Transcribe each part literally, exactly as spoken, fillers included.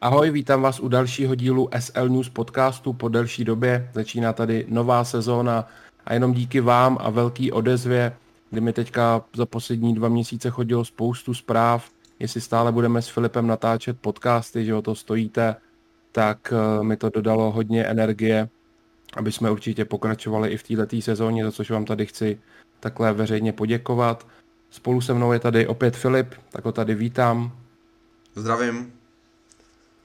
Ahoj, vítám vás u dalšího dílu S L News podcastu po delší době. Začíná tady nová sezóna a jenom díky vám a velký odezvě, kdy mi teďka za poslední dva měsíce chodilo spoustu zpráv, jestli stále budeme s Filipem natáčet podcasty, že o to stojíte, tak mi to dodalo hodně energie, aby jsme určitě pokračovali i v této sezóně, za což vám tady chci takhle veřejně poděkovat. Spolu se mnou je tady opět Filip, tak ho tady vítám. Zdravím.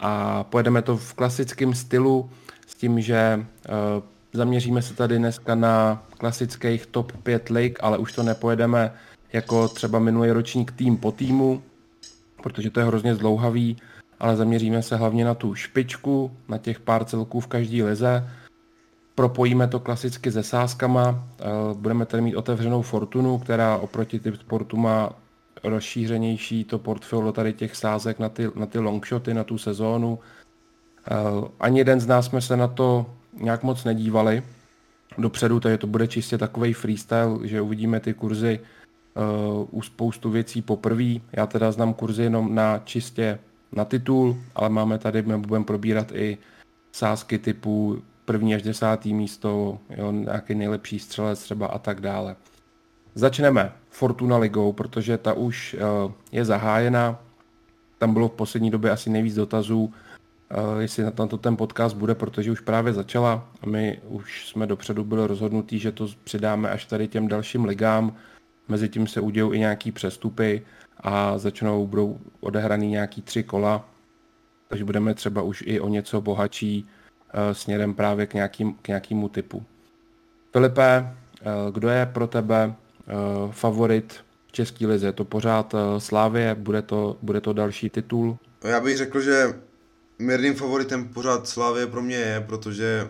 A pojedeme to v klasickém stylu s tím, že uh, zaměříme se tady dneska na klasických top pět lig, ale už to nepojedeme jako třeba minulý ročník tým po týmu, protože to je hrozně zdlouhavý, ale zaměříme se hlavně na tu špičku, na těch pár celků v každý lize. Propojíme to klasicky se sázkama, uh, budeme tady mít otevřenou Fortunu, která oproti Tipsportu má rozšířenější to portfolio tady těch sázek na ty, na ty longshoty, na tu sezónu. Ani jeden z nás jsme se na to nějak moc nedívali dopředu, takže to bude čistě takovej freestyle, že uvidíme ty kurzy uh, u spoustu věcí poprvé. Já teda znám kurzy jenom na čistě na titul, ale máme tady, my budeme probírat i sázky typu první až desátý místo, jo, nějaký nejlepší střelec třeba a tak dále. Začneme Fortuna ligou, protože ta už je zahájena. Tam bylo v poslední době asi nejvíc dotazů, jestli na tento ten podcast bude, protože už právě začala a my už jsme dopředu byli rozhodnutí, že to přidáme až tady těm dalším ligám. Mezitím se udělou i nějaký přestupy a začnou, budou odehraný nějaký tři kola, takže budeme třeba už i o něco bohatší směrem právě k, nějakým, k nějakému typu. Filipe, kdo je pro tebe Uh, favorit v české lize? Je to pořád uh, Slavie, bude to, bude to další titul? Já bych řekl, že mírným favoritem pořád Slavie pro mě je, protože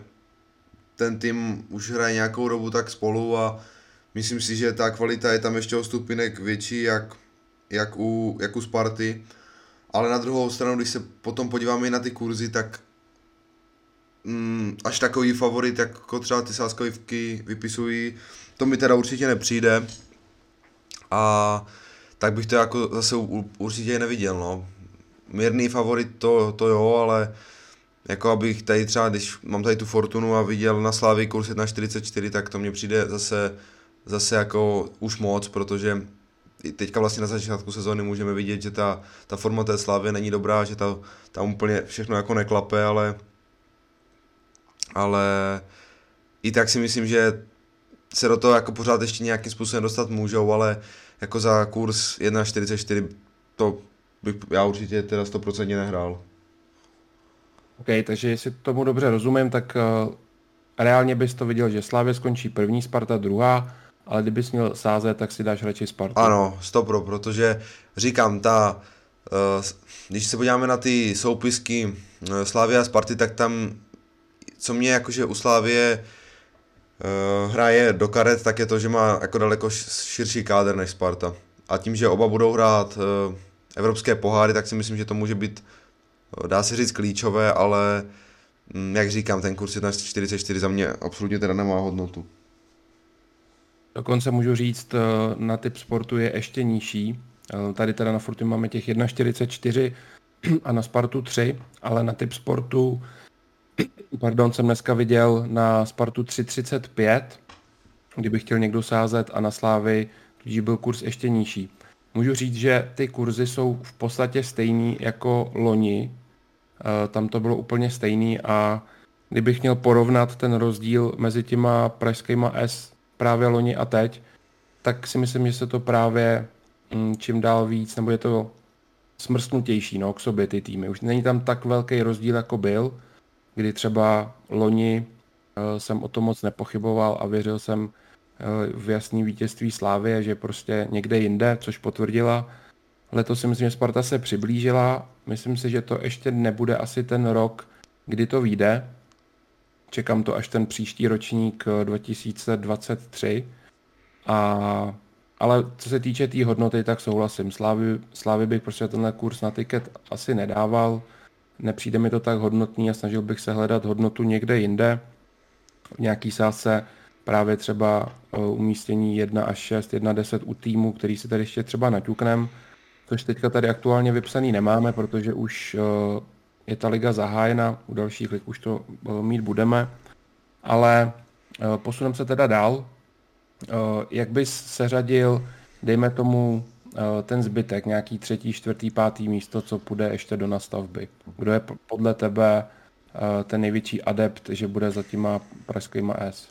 ten tým už hraje nějakou dobu tak spolu a myslím si, že ta kvalita je tam ještě o stupinek větší, jak, jak, u, jak u Sparty. Ale na druhou stranu, když se potom podíváme i na ty kurzy, tak mm, až takový favorit, jako třeba ty sázkovky vypisují, to mi teda určitě nepřijde a tak bych to jako zase u, určitě neviděl, no. Mírný favorit to, to jo, ale jako abych tady třeba, když mám tady tu Fortunu a viděl na Slávii kurz jedna čtyřicet čtyři, tak to mně přijde zase, zase jako už moc, protože teďka vlastně na začátku sezóny můžeme vidět, že ta, ta forma té Slávie není dobrá, že ta, tam úplně všechno jako neklape, ale, ale i tak si myslím, že se do toho jako pořád ještě nějakým způsobem dostat můžou, ale jako za kurz jedna čtyřicet čtyři to bych já určitě teda sto procent nehrál. OK, takže jestli tomu dobře rozumím, tak uh, reálně bys to viděl, že Slavia skončí první, Sparta druhá, ale kdybys měl sázet, tak si dáš radši Spartu. Ano, sto procent, protože říkám, ta, uh, když se podíváme na ty soupisky uh, Slavia a Sparty, tak tam, co mě jakože u Slavie hraje do karet, tak je to, že má jako daleko širší kádr než Sparta. A tím, že oba budou hrát evropské poháry, tak si myslím, že to může být, dá se říct, klíčové, ale jak říkám, ten kurz jedna čtyřicet čtyři za mě absolutně teda nemá hodnotu. Dokonce můžu říct, na typ sportu je ještě nižší. Tady teda na Fortune máme těch jedna čtyřicet čtyři a na Spartu tři, ale na typ sportu Pardon, jsem dneska viděl na Spartu tři třicet pět, kdyby chtěl někdo sázet a na Slávy, když byl kurz ještě nižší. Můžu říct, že ty kurzy jsou v podstatě stejný jako loni, e, tam to bylo úplně stejný a kdybych měl porovnat ten rozdíl mezi těma pražskýma S právě loni a teď, tak si myslím, že se to právě mm, čím dál víc, nebo je to smrsknutější, no, k sobě ty týmy. Už není tam tak velký rozdíl, jako byl, kdy třeba loni uh, jsem o tom moc nepochyboval a věřil jsem uh, v jasný vítězství Slávie, že prostě někde jinde, což potvrdila. Letos si myslím, že Sparta se přiblížila. Myslím si, že to ještě nebude asi ten rok, kdy to vyjde. Čekám to až ten příští ročník dva tisíce dvacet tři. A, ale co se týče té tý hodnoty, tak souhlasím. Slávy, Slávy bych prostě tenhle kurz na tiket asi nedával. Nepřijde mi to tak hodnotný a snažil bych se hledat hodnotu někde jinde. V nějaký sázce právě třeba umístění jedna až šest, jedna deset u týmu, který si tady ještě třeba naťuknem, což teďka tady aktuálně vypsaný nemáme, protože už je ta liga zahájena, u dalších lig už to mít budeme, ale posuneme se teda dál. Jak bys seřadil, dejme tomu, ten zbytek, nějaký třetí, čtvrtý, pátý místo, co půjde ještě do nastavby? Kdo je podle tebe ten největší adept, že bude za těma pražskýma S?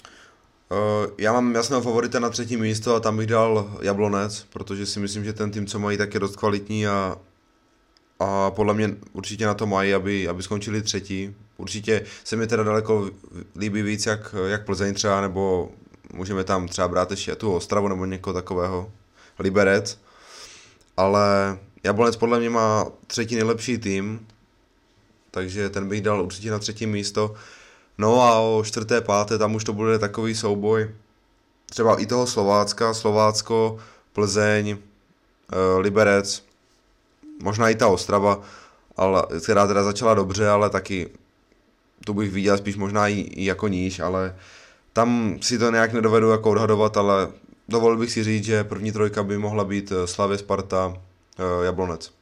Já mám jasného favorita na třetí místo a tam bych dal Jablonec, protože si myslím, že ten tým, co mají, tak je dost kvalitní a, a podle mě určitě na to mají, aby, aby skončili třetí. Určitě se mi teda daleko líbí víc, jak, jak Plzeň třeba, nebo můžeme tam třeba brát ještě tu Ostravu nebo někoho takového, Liberec. Ale Jablonec podle mě má třetí nejlepší tým, takže ten bych dal určitě na třetí místo. No a o čtvrté, páté, tam už to bude takový souboj, třeba i toho Slovácka, Slovácko, Plzeň, Liberec, možná i ta Ostrava, ale, která teda začala dobře, ale taky tu bych viděl spíš možná i, i jako níž, ale tam si to nějak nedovedu jako odhadovat, ale dovolil bych si říct, že první trojka by mohla být Slavia, Sparta, Jablonec.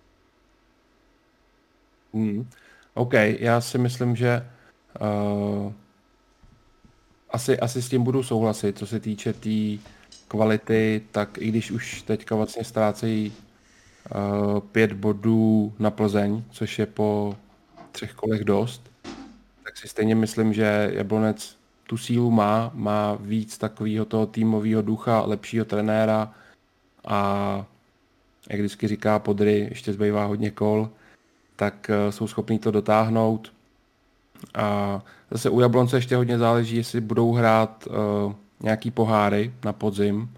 Mm, OK, já si myslím, že Uh, asi, asi s tím budu souhlasit, co se týče té tý kvality, tak i když už teďka vlastně ztrácejí uh, pět bodů na Plzeň, což je po třech kolech dost, tak si stejně myslím, že Jablonec tu sílu má, má víc takového toho týmového ducha, lepšího trenéra a jak vždycky říká Podry, ještě zbývá hodně kol, tak uh, jsou schopní to dotáhnout. A zase u Jablonce ještě hodně záleží, jestli budou hrát uh, nějaký poháry na podzim,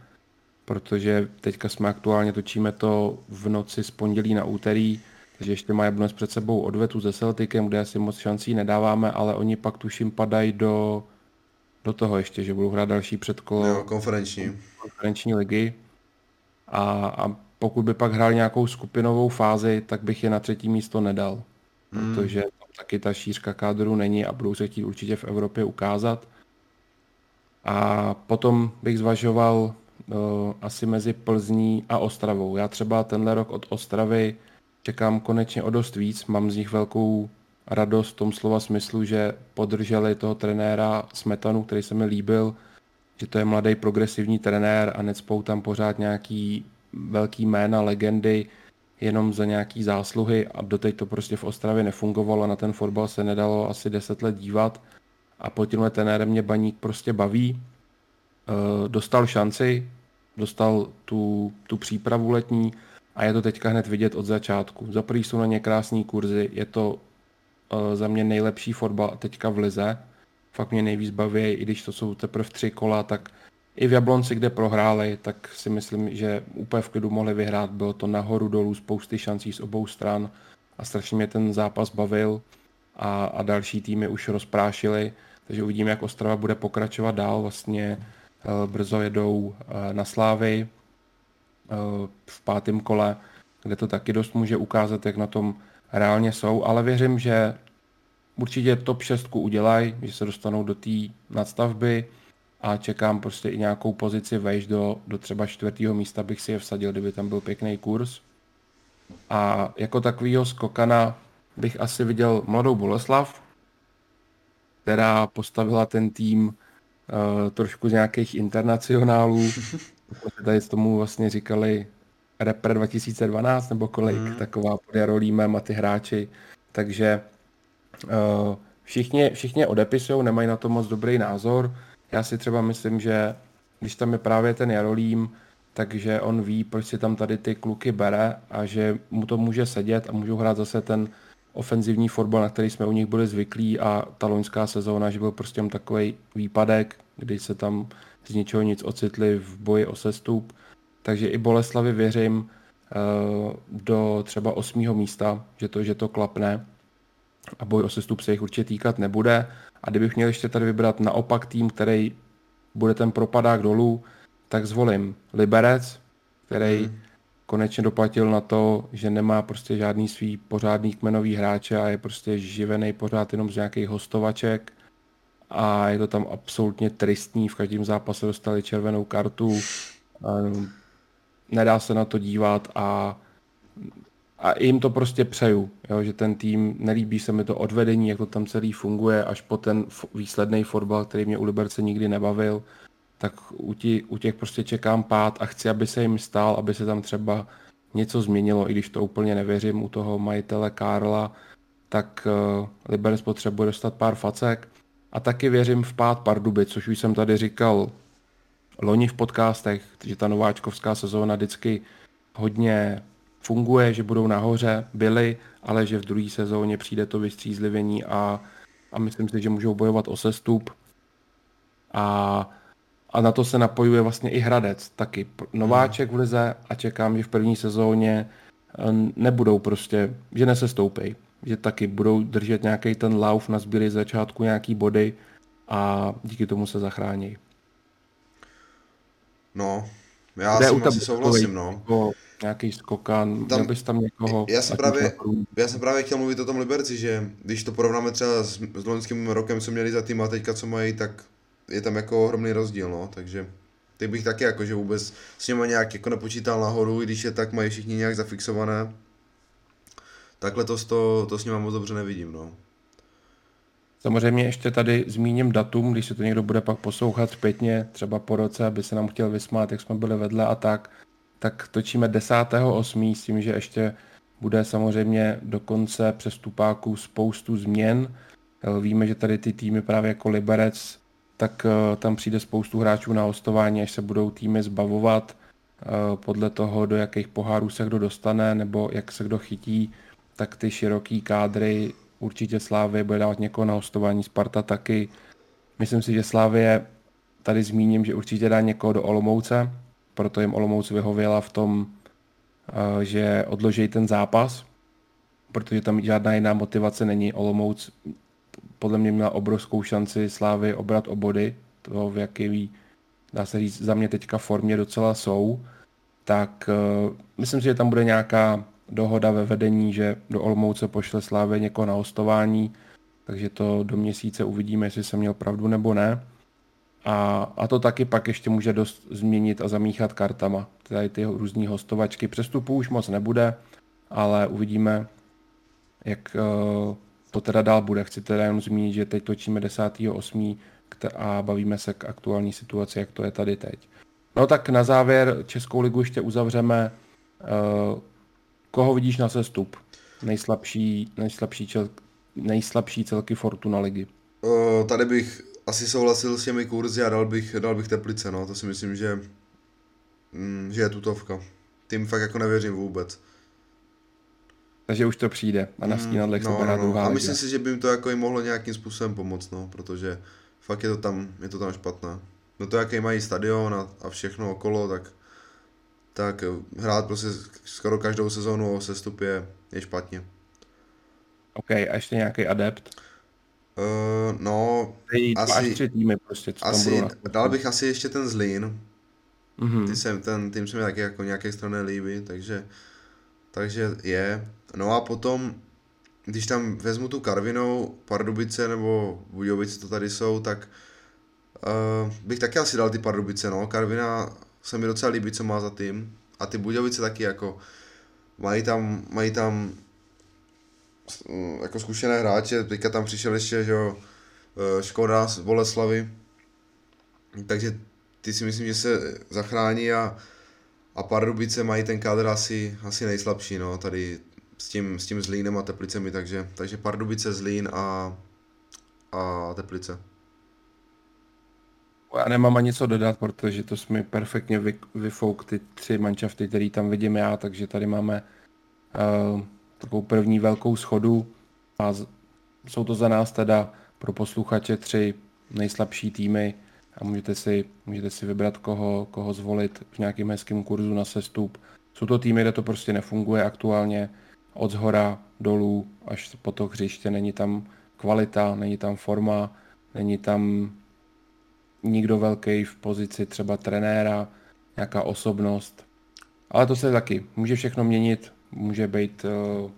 protože teďka jsme aktuálně, točíme to v noci z pondělí na úterý, takže ještě má Jablonec před sebou odvetu se Celticem, kde asi moc šancí nedáváme, ale oni pak tuším padají do, do toho ještě, že budou hrát další předkolo no, konferenční. konferenční ligy. A, a pokud by pak hráli nějakou skupinovou fázi, tak bych je na třetí místo nedal, hmm. protože taky ta šířka kádru není a budou se chtít určitě v Evropě ukázat. A potom bych zvažoval uh, asi mezi Plzní a Ostravou. Já třeba tenhle rok od Ostravy čekám konečně o dost víc. Mám z nich velkou radost v tom slova smyslu, že podrželi toho trenéra Smetanu, který se mi líbil, že to je mladý progresivní trenér a necpou tam pořád nějaký velký jména, legendy, jenom za nějaký zásluhy a doteď to prostě v Ostravě nefungovalo, na ten fotbal se nedalo asi deset let dívat a po tímhle trenérem mě Baník prostě baví. E, dostal šanci, dostal tu, tu přípravu letní a je to teďka hned vidět od začátku. Za prvý jsou na ně krásný kurzy, je to e, za mě nejlepší fotbal teďka v lize, fakt mě nejvíc baví, i když to jsou teprve tři kola, tak i v Jablonci, kde prohráli, tak si myslím, že úplně v klidu mohli vyhrát. Bylo to nahoru dolů, spousty šancí z obou stran a strašně mě ten zápas bavil a, a další týmy už rozprášili. Takže uvidíme, jak Ostrava bude pokračovat dál. Vlastně brzo jedou na Slávy v pátém kole, kde to taky dost může ukázat, jak na tom reálně jsou. Ale věřím, že určitě top šest udělají, že se dostanou do té nadstavby. A čekám prostě i nějakou pozici vejš do, do třeba čtvrtého místa, bych si je vsadil, kdyby tam byl pěkný kurz. A jako takovýho skokana bych asi viděl mladou Boleslav, která postavila ten tým uh, trošku z nějakých internacionálů. Tady s tomu vlastně říkali Repre dva tisíce dvanáct nebo kolik, mm. taková pod Jarolímem a ty hráči. Takže uh, všichni, všichni odepisujou, nemají na to moc dobrý názor. Já si třeba myslím, že když tam je právě ten Jarolím, takže on ví, proč si tam tady ty kluky bere a že mu to může sedět a můžou hrát zase ten ofenzivní fotbal, na který jsme u nich byli zvyklí a ta loňská sezóna, že byl prostě takový výpadek, kdy se tam z ničeho nic ocitli v boji o sestup. Takže i Boleslavi věřím do třeba osmého místa, že to, že to klapne a boj o sestup se jich určitě týkat nebude. A kdybych měl ještě tady vybrat naopak tým, který bude ten propadák dolů, tak zvolím Liberec, který hmm. konečně doplatil na to, že nemá prostě žádný svý pořádný kmenový hráče a je prostě živený pořád jenom z nějakých hostovaček. A je to tam absolutně tristní, v každém zápase dostali červenou kartu, nedá se na to dívat a a jim to prostě přeju, jo, že ten tým, nelíbí se mi to odvedení, jak to tam celý funguje, až po ten f- výsledný fotbal, který mě u Liberce nikdy nebavil, tak u, tí, u těch prostě čekám pád a chci, aby se jim stál, aby se tam třeba něco změnilo, i když to úplně nevěřím u toho majitele Karla, tak uh, Liberec potřebuje dostat pár facek a taky věřím v pád Pardubic, což už jsem tady říkal loni v podcastech, že ta nováčkovská sezóna vždycky hodně funguje, že budou nahoře, byli, ale že v druhé sezóně přijde to vystřízlivění a, a myslím si, že můžou bojovat o sestup. A, a na to se napojuje vlastně i Hradec, taky nováček v lize a čekám, že v první sezóně nebudou prostě, že nesestoupej, že taky budou držet nějaký ten lauf, nazbíli z začátku nějaký body a díky tomu se zachrání. No, já s tím asi souhlasím, no. Nějaký skokan, tam, měl tam někoho... Já jsem, právě, já jsem právě chtěl mluvit o tom Liberci, že když to porovnáme třeba s, s loňským rokem, co měli za tým a teďka co mají, tak je tam jako ohromný rozdíl, no, takže teď bych taky jako, že vůbec s něma nějak jako nepočítal nahoru, i když je tak mají všichni nějak zafixované, tak letos to, to s nima moc dobře nevidím, no. Samozřejmě ještě tady zmíním datum, když se to někdo bude pak poslouchat zpětně, třeba po roce, aby se nám chtěl vysmát, jak jsme byli vedle a tak, tak točíme desátého osmého s tím, že ještě bude samozřejmě do konce přestupáků spoustu změn. Víme, že tady ty týmy právě jako Liberec, tak tam přijde spoustu hráčů na hostování, až se budou týmy zbavovat podle toho, do jakých pohárů se kdo dostane nebo jak se kdo chytí, tak ty široký kádry určitě Slavie bude dávat někoho na hostování, Sparta taky. Myslím si, že Slavie, tady zmíním, že určitě dá někoho do Olomouce, proto jim Olomouc vyhověla v tom, že odloží ten zápas, protože tam žádná jiná motivace není. Olomouc podle mě měla obrovskou šanci Slavii obrat o body, toho v jaký, dá se říct, za mě teďka formě docela jsou, tak uh, myslím si, že tam bude nějaká dohoda ve vedení, že do Olomouce pošle Slavii někoho na hostování, takže to do měsíce uvidíme, jestli jsem měl pravdu nebo ne. A, a to taky pak ještě může dost změnit a zamíchat kartama. Tady ty různý hostovačky. Přestupů už moc nebude, ale uvidíme, jak uh, to teda dál bude. Chci teda jenom zmínit, že teď točíme desátého osmého a bavíme se k aktuální situaci, jak to je tady teď. No tak na závěr Českou ligu ještě uzavřeme. Uh, koho vidíš na sestup? Nejslabší, nejslabší, čel, nejslabší celky Fortuna ligy. Uh, tady bych... asi souhlasil s těmi kurzy a dal bych, dal bych Teplice, no, to si myslím, že, mm, že je tutovka. Tím fakt jako nevěřím vůbec. Takže už to přijde a nastínat mm, no, no, no. A myslím si, že by jim to jako i mohlo nějakým způsobem pomoct, no, protože fakt je to tam, je to tam špatné. No to, jaký mají stadion a, a všechno okolo, tak, tak hrát prostě skoro každou sezónu o sestup je, je špatně. OK, a ještě nějaký adept? Uh, no, asi, týmy prostě, co asi tam dal bych asi ještě ten Zlín, mm-hmm. Ty sem, ten tým se mi taky jako nějaké straně líbí, takže, takže je, no a potom, když tam vezmu tu Karvinou, Pardubice nebo Budějovice to tady jsou, tak uh, bych taky asi dal ty Pardubice, no, Karvina se mi docela líbí, co má za tým, a ty Budějovice taky jako, mají tam, mají tam, jako zkušené hráče, teďka tam přišel ještě, že jo, Škoda z Boleslavy, takže ty si myslím, že se zachrání a, a Pardubice mají ten kádr asi, asi nejslabší, no, tady s tím, s tím Zlínem a Teplicemi, takže, takže Pardubice, Zlín a, a Teplice. Já nemám ani co dodat, protože to jsme perfektně vy, vyfouk ty tři manšafty, který tam vidím já, takže tady máme uh... takovou první velkou schodu a z, jsou to za nás teda pro posluchače tři nejslabší týmy a můžete si, můžete si vybrat, koho, koho zvolit v nějakým hezkým kurzu na sestup. Jsou to týmy, kde to prostě nefunguje aktuálně, od zhora dolů až po to hřiště, není tam kvalita, není tam forma, není tam nikdo velký v pozici třeba trenéra, nějaká osobnost, ale to se taky může všechno měnit. Může být uh,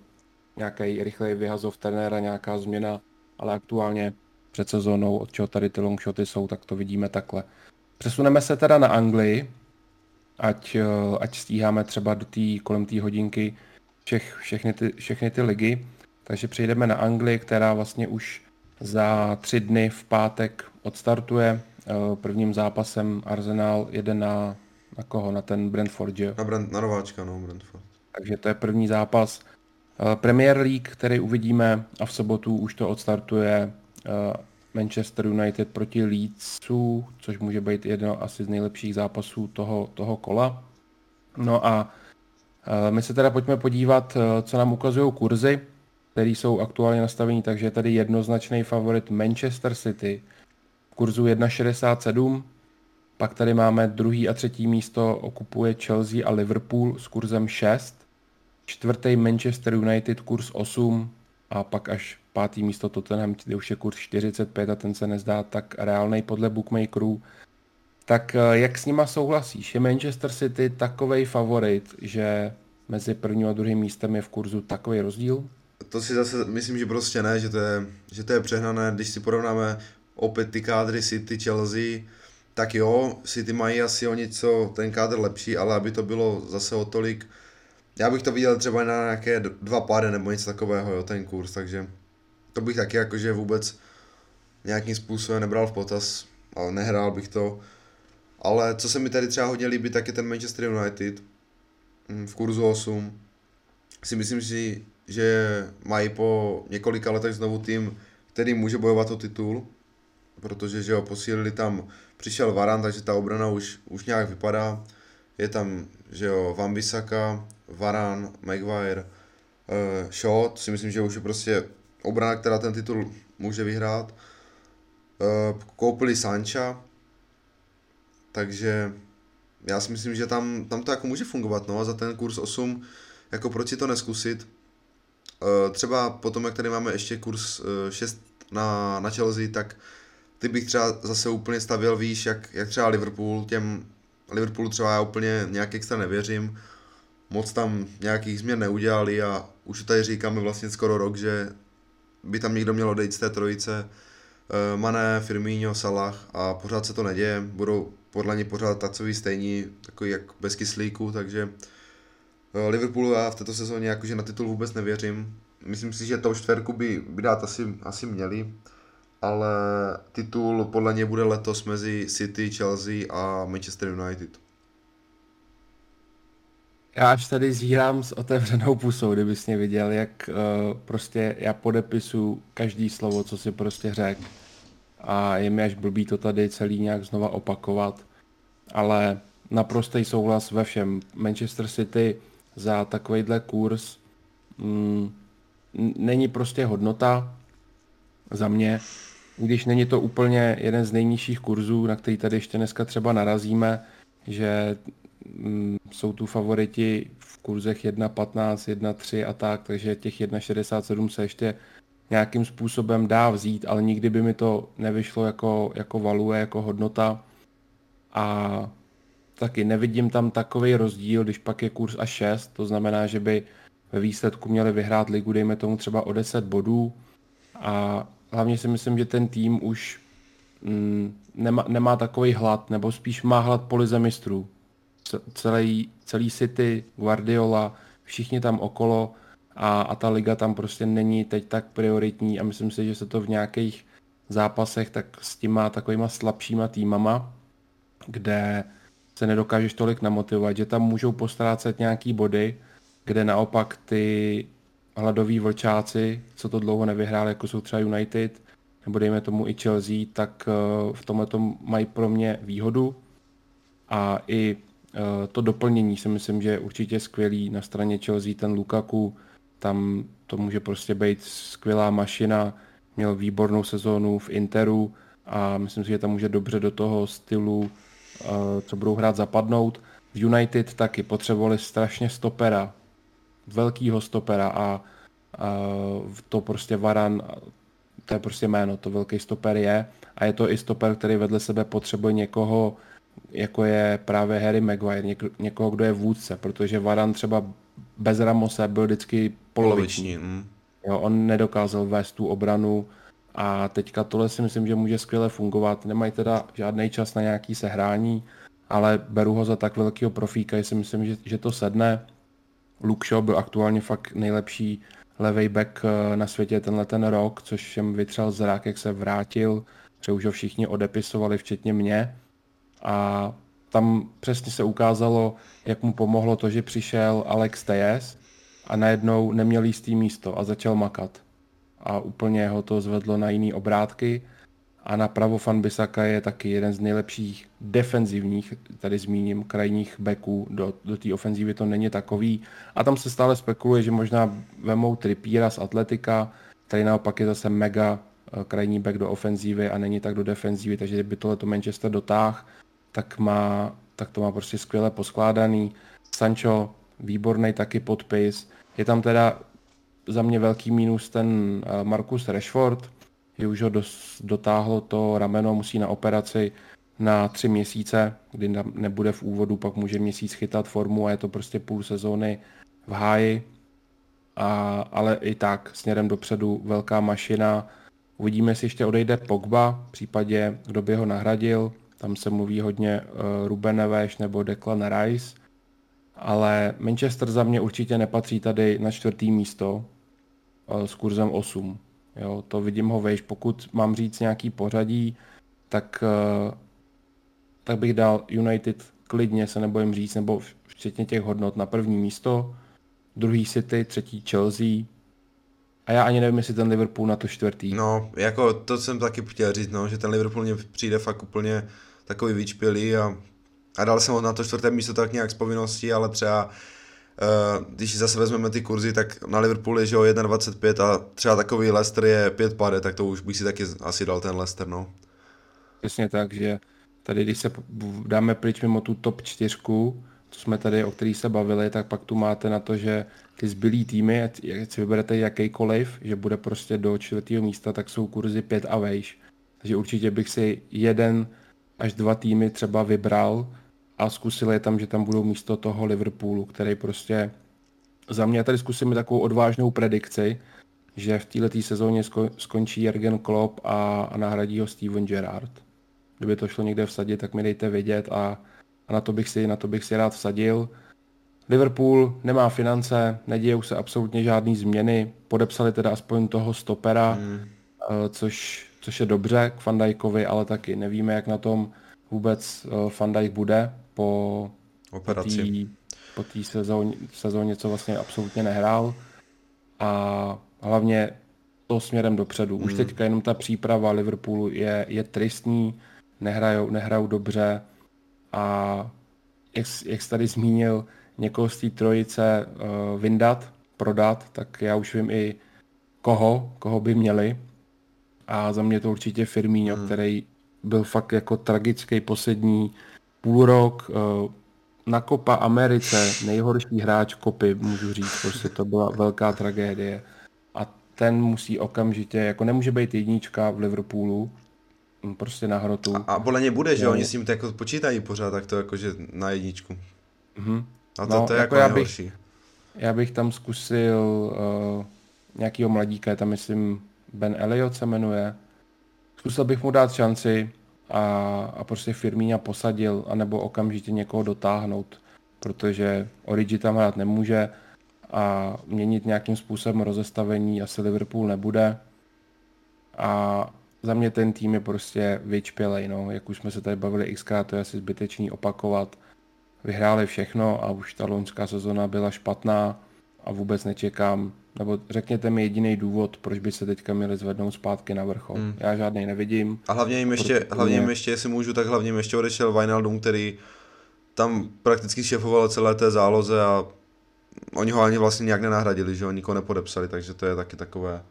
nějaký rychlej vyhazov trenéra, nějaká změna, ale aktuálně před sezónou, od čeho tady ty longshoty jsou, tak to vidíme takhle. Přesuneme se teda na Anglii, ať, uh, ať stíháme třeba do tý, kolem té hodinky všech, všechny, ty, všechny ty ligy. Takže přejdeme na Anglii, která vlastně už za tři dny v pátek odstartuje. Prvním zápasem Arsenal jede na, na koho? Na ten Brentford, že? Na, Brand, na nováčka, no, Brentford. Takže to je první zápas Premier League, který uvidíme, a v sobotu už to odstartuje Manchester United proti Leedsu, což může být jedno asi z nejlepších zápasů toho, toho kola. No a my se teda pojďme podívat, co nám ukazují kurzy, které jsou aktuálně nastavení, takže je tady jednoznačný favorit Manchester City v kurzu jedna šedesát sedm, pak tady máme druhý a třetí místo okupuje Chelsea a Liverpool s kurzem šest, čtvrtý Manchester United kurz osm a pak až pátý místo Tottenham, kde už je kurz čtyřicet pět a ten se nezdá tak reálnej podle bookmakerů. Tak jak s nima souhlasíš? Je Manchester City takovej favorit, že mezi prvním a druhým místem je v kurzu takový rozdíl? To si zase myslím, že prostě ne, že to je, že to je přehnané. Když si porovnáme opět ty kádry City, Chelsea, tak jo, City mají asi o něco ten kádr lepší, ale aby to bylo zase o tolik, já bych to viděl třeba na nějaké dva pády nebo něco takového, jo, ten kurz, takže to bych taky jakože vůbec nějakým způsobem nebral v potaz, ale nehrál bych to. Ale co se mi tady třeba hodně líbí, tak je ten Manchester United v kurzu osm. Si myslím, že, že mají po několika letech znovu tým, který může bojovat o titul, protože že ho posílili, tam přišel Varane, takže ta obrana už, už nějak vypadá. Je tam, že jo, Wan-Bissaka, Varane, Maguire, uh, Shaw, to si myslím, že už je prostě obrana, která ten titul může vyhrát. Uh, koupili Sancha, takže já si myslím, že tam, tam to jako může fungovat, no, a za ten kurz osm, jako proč si to nezkusit. E, třeba potom, jak tady máme ještě kurz e, šest na, na Chelsea, tak ty bych třeba zase úplně stavěl výš, jak, jak třeba Liverpool, těm Liverpoolu třeba já úplně nějak extra nevěřím, moc tam nějakých změn neudělali a už tady říkáme vlastně skoro rok, že by tam někdo měl odejít z té trojice, e, Mané, Firmino, Salah, a pořád se to neděje, budou podle mě pořád takový stejní, takový jak bez kyslíku, takže Liverpoolu já v této sezóně jakože na titul vůbec nevěřím. Myslím si, že tou čtverku by, by dát asi, asi měli, ale titul podle mě bude letos mezi City, Chelsea a Manchester United. Já až tady zírám s otevřenou pusou, kdybys mě viděl, jak uh, prostě já podepisu každý slovo, co si prostě řekl. A je mi až blbý to tady celý nějak znova opakovat, ale naprostý souhlas ve všem. Manchester City za takovejhle kurz mm, není prostě hodnota za mě, když není to úplně jeden z nejnižších kurzů, na který tady ještě dneska třeba narazíme, že mm, jsou tu favoriti v kurzech jedna patnáct, jedna tři a tak, takže těch jedna šedesát sedm se ještě nějakým způsobem dá vzít, ale nikdy by mi to nevyšlo jako, jako value, jako hodnota. A taky nevidím tam takový rozdíl, když pak je kurz až šest, to znamená, že by ve výsledku měli vyhrát ligu, dejme tomu třeba o deset bodů. A hlavně si myslím, že ten tým už mm, nemá, nemá takový hlad, nebo spíš má hlad po lize mistrů. Celý, celý City, Guardiola, všichni tam okolo, A, a ta liga tam prostě není teď tak prioritní a myslím si, že se to v nějakých zápasech tak s těma takovýma slabšíma týmama, kde se nedokážeš tolik namotivovat, že tam můžou postrácet nějaký body, kde naopak ty hladoví vlčáci, co to dlouho nevyhráli, jako jsou třeba United, nebo dejme tomu i Chelsea, tak v tomhletom mají pro mě výhodu. A i to doplnění si myslím, že je určitě skvělý. Na straně Chelsea ten Lukaku, tam to může prostě být skvělá mašina, měl výbornou sezónu v Interu a myslím si, že tam může dobře do toho stylu, co budou hrát, zapadnout. V United taky potřebovali strašně stopera, velkýho stopera a, a to prostě Varane, to je prostě jméno, to velký stoper je a je to i stoper, který vedle sebe potřebuje někoho, jako je právě Harry Maguire, někoho, kdo je vůdce, protože Varane třeba bez Ramose byl vždycky poloviční. poloviční jo, on nedokázal vést tu obranu a teďka tohle si myslím, že může skvěle fungovat. Nemají teda žádný čas na nějaký sehrání, ale beru ho za tak velkýho profíka, že si myslím, že, že to sedne. Luke Shaw byl aktuálně fakt nejlepší levej back na světě tenhle ten rok, což všem vytřel zrak, jak se vrátil, že už ho všichni odepisovali, včetně mě. A tam přesně se ukázalo, jak mu pomohlo to, že přišel Alex Tejes a najednou neměl jistý místo a začal makat. A úplně ho to zvedlo na jiný obrátky. A napravo Wan-Bissaka je taky jeden z nejlepších defenzivních, tady zmíním, krajních beků. Do, do té ofenzívy to není takový. A tam se stále spekuluje, že možná vemou Trippiera z Atletika, který naopak je zase mega krajní bek do ofenzívy a není tak do defenzívy, takže kdyby tohleto Manchester dotáhl, tak, má, tak to má prostě skvěle poskládaný. Sancho, výborný taky podpis. Je tam teda za mě velký mínus ten Marcus Rashford, že už ho dos, dotáhlo to rameno, musí na operaci na tři měsíce, kdy nebude v úvodu, pak může měsíc chytat formu a je to prostě půl sezóny v háji. A, ale i tak směrem dopředu velká mašina. Uvidíme, jestli ještě odejde Pogba, v případě, kdo by ho nahradil. Tam se mluví hodně uh, Ruben Neves nebo Declan Rice. Ale Manchester za mě určitě nepatří tady na čtvrtý místo uh, s kurzem osm. Jo, to vidím ho vejš. Pokud mám říct nějaký pořadí, tak, uh, tak bych dal United klidně, se nebojím říct, nebo včetně těch hodnot na první místo, druhý City, třetí Chelsea. A já ani nevím, jestli ten Liverpool na to čtvrtý. No, jako to jsem taky chtěl říct, no, že ten Liverpool mě přijde fakt úplně takový vyčpělý a, a dal jsem ho na to čtvrté místo tak nějak z povinností, ale třeba uh, když zase vezmeme ty kurzy, tak na Liverpool je, že jo, jedna dvacet pět a třeba takový Leicester je pět pade, tak to už bych si taky asi dal ten Leicester, no. Přesně tak, že tady když se dáme pryč mimo tu top čtyřku, co jsme tady, o který se bavili, tak pak tu máte na to, že ty zbylý týmy, jak si vyberete jakýkoliv, že bude prostě do čtvrtého místa, tak jsou kurzy pět a vejš. Takže určitě bych si jeden až dva týmy třeba vybral a zkusil je tam, že tam budou místo toho Liverpoolu, který prostě za mě, tady zkusím takovou odvážnou predikci, že v této sezóně skončí Jurgen Klopp a, a nahradí ho Steven Gerrard. Kdyby to šlo někde vsadit, tak mi dejte vědět a A na to bych si, na to bych si rád vsadil. Liverpool nemá finance, nedějou se absolutně žádný změny. Podepsali teda aspoň toho stopera, mm. což, což je dobře k Van Dijkovi, ale taky nevíme, jak na tom vůbec Van Dijk bude po operaci, po té sezóně, sezóně, co vlastně absolutně nehrál. A hlavně to směrem dopředu. Mm. Už teďka jenom ta příprava Liverpoolu je, je tristní, nehrajou, nehrajou dobře. A jak, jak jsi tady zmínil, někoho z té trojice uh, vyndat, prodat, tak já už vím i koho, koho by měli. A za mě to určitě Firmino, hmm. který byl fakt jako tragický poslední půl rok. Uh, na Copa Americe nejhorší hráč kopy, můžu říct, prostě to byla velká tragédie. A ten musí okamžitě, jako nemůže být jednička v Liverpoolu, prostě na hrotu. A, a podle něj bude, že jo, oni s ním to jako počítají pořád, tak to jakože na jedničku. Mm-hmm. A to, no, to je jako, jako já nejhorší. Bych, já bych tam zkusil uh, nějakýho mladíka, tam myslím Ben Elliot se jmenuje. Zkusil bych mu dát šanci a, a prostě Firmína posadil, anebo okamžitě někoho dotáhnout, protože Origi tam hrát nemůže a měnit nějakým způsobem rozestavení asi Liverpool nebude. A za mě ten tým je prostě vyčpělej, no. Jak už jsme se tady bavili xkrát, to je asi zbytečný opakovat. Vyhráli všechno a už ta loňská sezona byla špatná a vůbec nečekám. Nebo řekněte mi jediný důvod, proč by se teďka měli zvednout zpátky na vrchol. Hmm. Já žádnej nevidím. A hlavně jim ještě, hlavně jim ještě, jestli můžu, tak hlavně jim ještě odešel Wijnaldum, který tam prakticky šefoval celé té záloze a oni ho ani vlastně nějak nenahradili, že ho nikoho nepodepsali, takže to je taky takové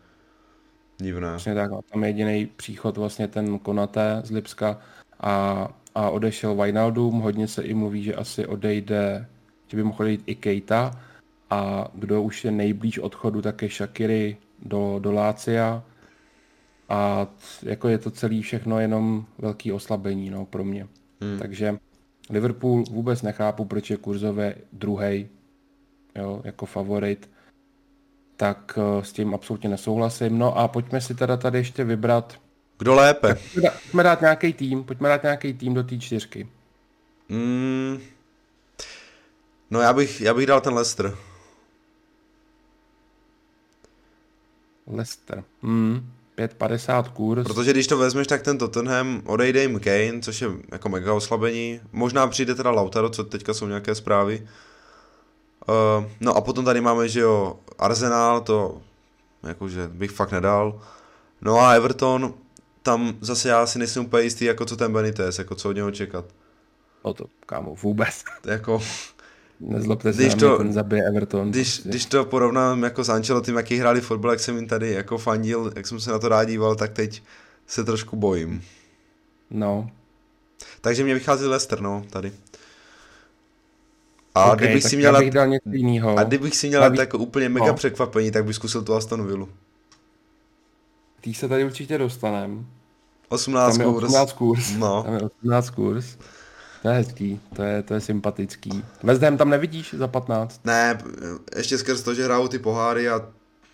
divné. Vlastně tak, tam je jediný příchod vlastně ten Konaté z Lipska a, a odešel Wijnaldum, hodně se i mluví, že asi odejde, že by mohl odejít i Keita a kdo už je nejblíž odchodu, tak je Shaqiri do, do Lazia a jako je to celý všechno jenom velký oslabení, no, pro mě. Hmm. Takže Liverpool vůbec nechápu, proč je kurzově druhej, jo, jako favorit. Tak s tím absolutně nesouhlasím. No a pojďme si teda tady ještě vybrat. Kdo lépe? Tak, pojďme, dát, pojďme dát nějaký tým, pojďme dát nějaký tým do té čtyřky. Mm. No já bych, já bych dal ten Leicester. Leicester. Hmm. pět padesát kurz. Protože když to vezmeš, tak ten Tottenham, odejde jim Kane, což je jako mega oslabení. Možná přijde teda Lautaro, co teďka jsou nějaké zprávy. Uh, no a potom tady máme, že jo, Arsenal, to jakože bych fakt nedal. No a Everton, tam zase já si nejsem úplně jistý, jako co ten Benitez, jako co od něho čekat. No to, kámo, vůbec. Jako... Nezlobte se, ten zabije Everton. Když, když to porovnám jako s Ancelottym, jaký hráli fotbal, jak jsem jim tady jako fandil, jak jsem se na to rád díval, tak teď se trošku bojím. No. Takže mě vychází Leicester, no, tady. A okay, kdybych si měl dal něco jiného. A kdybych si měl dát jako úplně mega no. překvapení, tak bych zkusil tu Aston Villu. Tý se tady určitě dostanem. osmnáct tam kurz. osmnáct kurz. No. Tam je osmnáct kurz. To je hezký, to je, to je sympatický. West Ham tam nevidíš za patnáct? Ne, ještě skrz to, že hrajou ty poháry a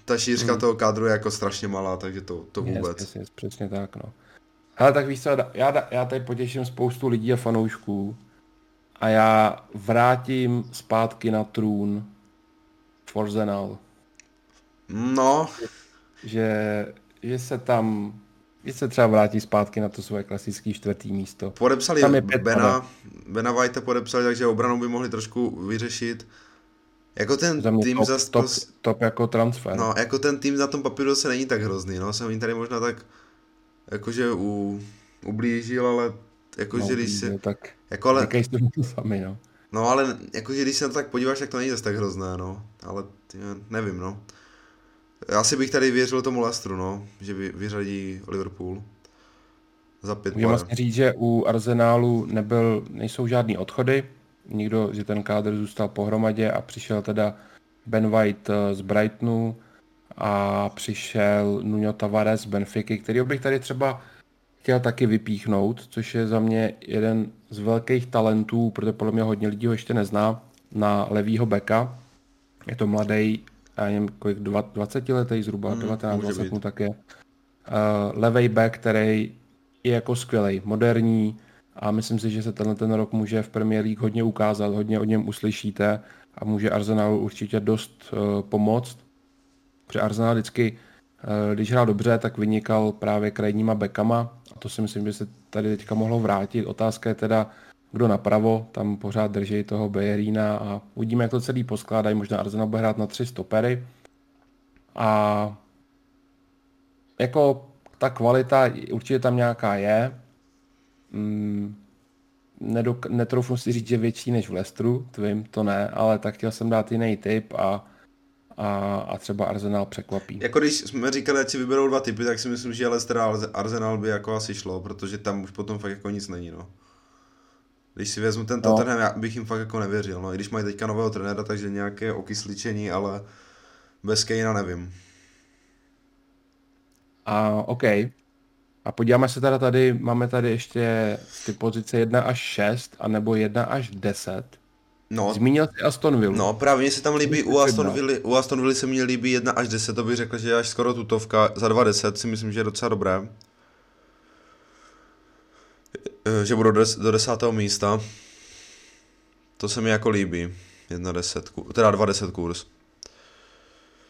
ta šířka hmm. toho kádru je jako strašně malá, takže to, to vůbec. Yes, yes, yes, přesně tak, no. Hele, tak víš co, já, já tady potěším spoustu lidí a fanoušků a já vrátím zpátky na trůn Forzenal. No. Že, že se tam... Když se třeba vrátí zpátky na to svoje klasické čtvrtý místo. Podepsali tam je Bena, Bena Whitea podepsali, takže obranu by mohli trošku vyřešit. Jako ten Země tým top, za top, top jako transfer. No, jako ten tým na tom papíru se není tak hrozný, no, jsem jim tady možná tak jakože u, ublížil, ale jakože no, když se... Tak, jako ale, sami, no. No, ale jakože když se na to tak podíváš, tak to není zase tak hrozné, no, ale nevím, no. Asi bych tady věřil tomu Leicesteru, no, že vyřadí Liverpool za pět. Můžeme vlastně říct, že u Arsenálu nebyl, nejsou žádný odchody, nikdo, že ten kádr zůstal pohromadě a přišel teda Ben White z Brightonu a přišel Nuno Tavares z Benfiky, kterýho bych tady třeba chtěl taky vypíchnout, což je za mě jeden z velkých talentů, protože podle mě hodně lidí ho ještě nezná, na levýho beka. Je to mladý, já nevím, kolik, dvacetiletej zhruba, hmm, devatenáct dvacet tak je. Uh, levej back, který je jako skvělej, moderní a myslím si, že se tenhle ten rok může v Premier League hodně ukázat, hodně o něm uslyšíte a může Arsenalu určitě dost uh, pomoct. Protože Arsenal vždycky, uh, když hrál dobře, tak vynikal právě krajníma backama a to si myslím, že se tady teďka mohlo vrátit. Otázka je teda, kdo napravo, tam pořád drží toho Bejerína a uvidíme, jak to celý poskládají. Možná Arsenal bude hrát na tři stopery. A jako ta kvalita určitě tam nějaká je. Mm, nedok- netroufnu si říct, že větší než v Leicesteru, tvím, to ne, ale tak chtěl jsem dát jiný tip a, a, a třeba Arsenal překvapí. Jako když jsme říkali, ať si vyberou dva tipy, tak si myslím, že Leicester a Arsenal by jako asi šlo, protože tam už potom fakt jako nic není, no. Když si vezmu ten Tottenham, no. Já bych jim fakt jako nevěřil, no, i když mají teďka nového trenéra, takže nějaké okysličení, ale bez Kejna nevím. A OK. A podíváme se teda tady, máme tady ještě ty pozice jedna až šest, anebo jedna až deset. No. Zmínil jsi Aston Villa. No, právě mě se tam líbí, u Aston Villa, u Aston Villa se mě líbí jedna až deset, to bych řekl, že je až skoro tutovka, za dva deset si myslím, že je docela dobré. Že budou do, des, do desátého místa. To se mi jako líbí. Jedna desetku, teda dva deset kurz.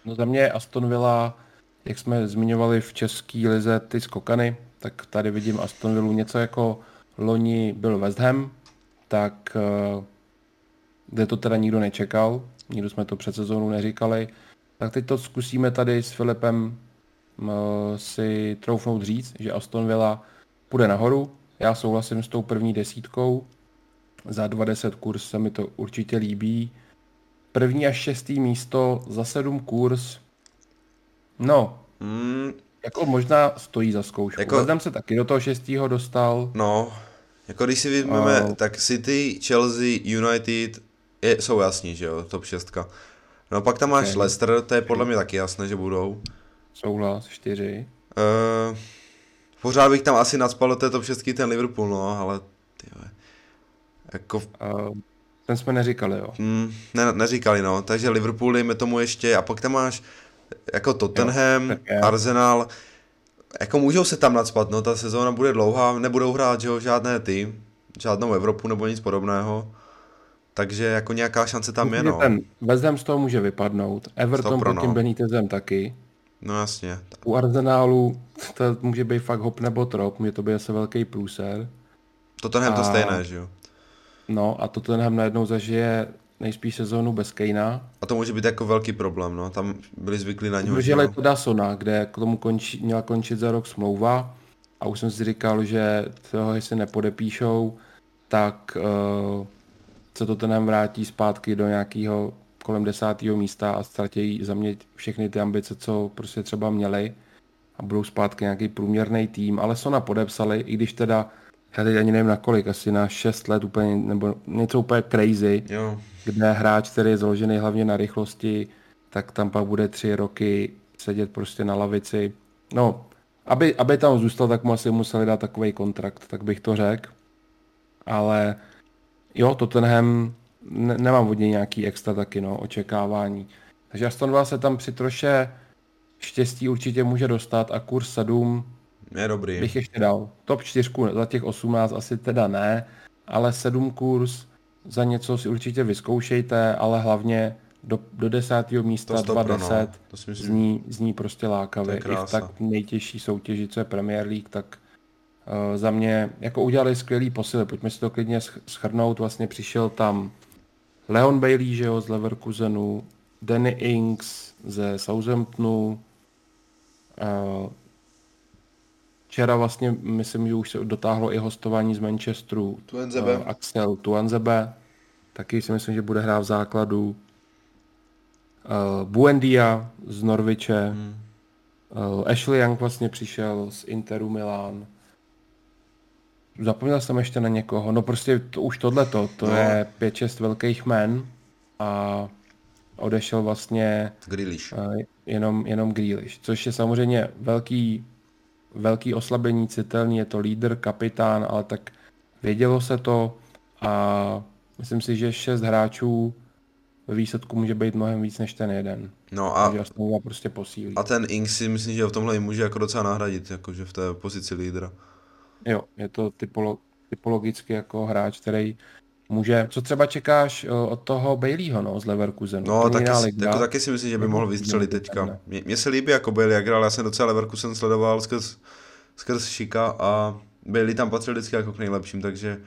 No za mě Aston Villa, jak jsme zmiňovali v český lize ty skokany, tak tady vidím Aston Villu něco jako loni byl West Ham, tak kde to teda nikdo nečekal, nikdo jsme to před sezónou neříkali, tak teď to zkusíme tady s Filipem si troufnout říct, že Aston Villa půjde nahoru. Já souhlasím s tou první desítkou, za dvacet kurz se mi to určitě líbí. První až šestý místo, za sedm kurz, no, mm. jako možná stojí za zkoušku. Jako... Vezmeme se taky do toho šestýho dostal. No, jako když si vyjmeme, a... tak City, Chelsea, United je, jsou jasní, že jo, top šestka. No pak tam máš okay. Leicester, to je podle mě taky jasné, že budou. Souhlas, čtyři. Uh... Pořád bych tam asi nacpal do té top šestky ten Liverpool, no, ale tyhle, jako... Uh, ten jsme neříkali, jo. Mm, ne, neříkali, no, takže Liverpool dejme tomu ještě a pak tam máš jako Tottenham, jo, Arsenal, jako můžou se tam nacpat, no, ta sezóna bude dlouhá, nebudou hrát, že jo, žádné ty, žádnou Evropu nebo nic podobného, takže jako nějaká šance tam může je, no. Ten West Ham z toho může vypadnout, Everton pod tím Benitezem taky. No jasně. U Arsenálu to může být fakt hop nebo trop, může to být asi velký průser. Tottenham a... to stejné, že jo? No a Tottenham najednou zažije nejspíš sezónu bez Kanea. A to může být jako velký problém, no, tam byli zvyklí na něho. Protože je to Dasona, kde k tomu konči, měla končit za rok smlouva a už jsem si říkal, že toho, jestli nepodepíšou, tak uh, se Tottenham vrátí zpátky do nějakého kolem desátého místa a ztratí za mě všechny ty ambice, co prostě třeba měli, a budou zpátky nějaký průměrný tým, ale Sona podepsali, i když teda, já teď ani nevím na kolik, asi na šest let úplně, nebo něco úplně crazy, jo. Kde hráč, který je založený hlavně na rychlosti, tak tam pak bude tři roky sedět prostě na lavici. No, aby, aby tam zůstal, tak mu asi museli dát takovej kontrakt, tak bych to řekl. Ale jo, Tottenham, ne, nemám od něj nějaký extra taky, no, očekávání. Takže Aston Villa se tam při troše štěstí určitě může dostat a kurz sedm je dobrý. Bych ještě dal. Top čtyři za těch osmnáct asi teda ne, ale sedm kurz za něco si určitě vyzkoušejte, ale hlavně do, do desátého místa dvacet no. zní, zní prostě lákavě. I v tak nejtěžší soutěži, co je Premier League, tak uh, za mě jako udělali skvělý posily. Pojďme si to klidně shrnout. Vlastně přišel tam Leon Bailey, že jo, z Leverkusenu, Danny Ings ze Southamptonu, uh, včera vlastně, myslím, že už se dotáhlo i hostování z Manchesteru. Tuanzebe. Uh, Axel Tuanzebe. Taky si myslím, že bude hrát v základu. Uh, Buendia z Norwiche. Hmm. Uh, Ashley Young vlastně přišel z Interu Milan. Zapomněl jsem ještě na někoho. No prostě to, už tohleto. To no. je pět šest velkých jmen. A odešel vlastně Grealish. Uh, jenom, jenom Grealish. Což je samozřejmě velký... velký oslabení, citelný, je to lídr, kapitán, ale tak vědělo se to a myslím si, že šest hráčů ve výsledku může být mnohem víc než ten jeden. No a, prostě posílí. A ten Ings si myslím, že v tomhle i může jako docela nahradit, jakože v té pozici lídra. Jo, je to typolo, typologicky jako hráč, který může, co třeba čekáš od toho Baileyho, no, z Leverkusenu. No, taky, jako, taky si myslím, že by mohl vystřelit teďka. Mně se líbí, jako Bailey, jak hrál, já jsem docela Leverkusen sledoval skrz, skrz Šika a Bailey tam patřil vždycky jako k nejlepším, takže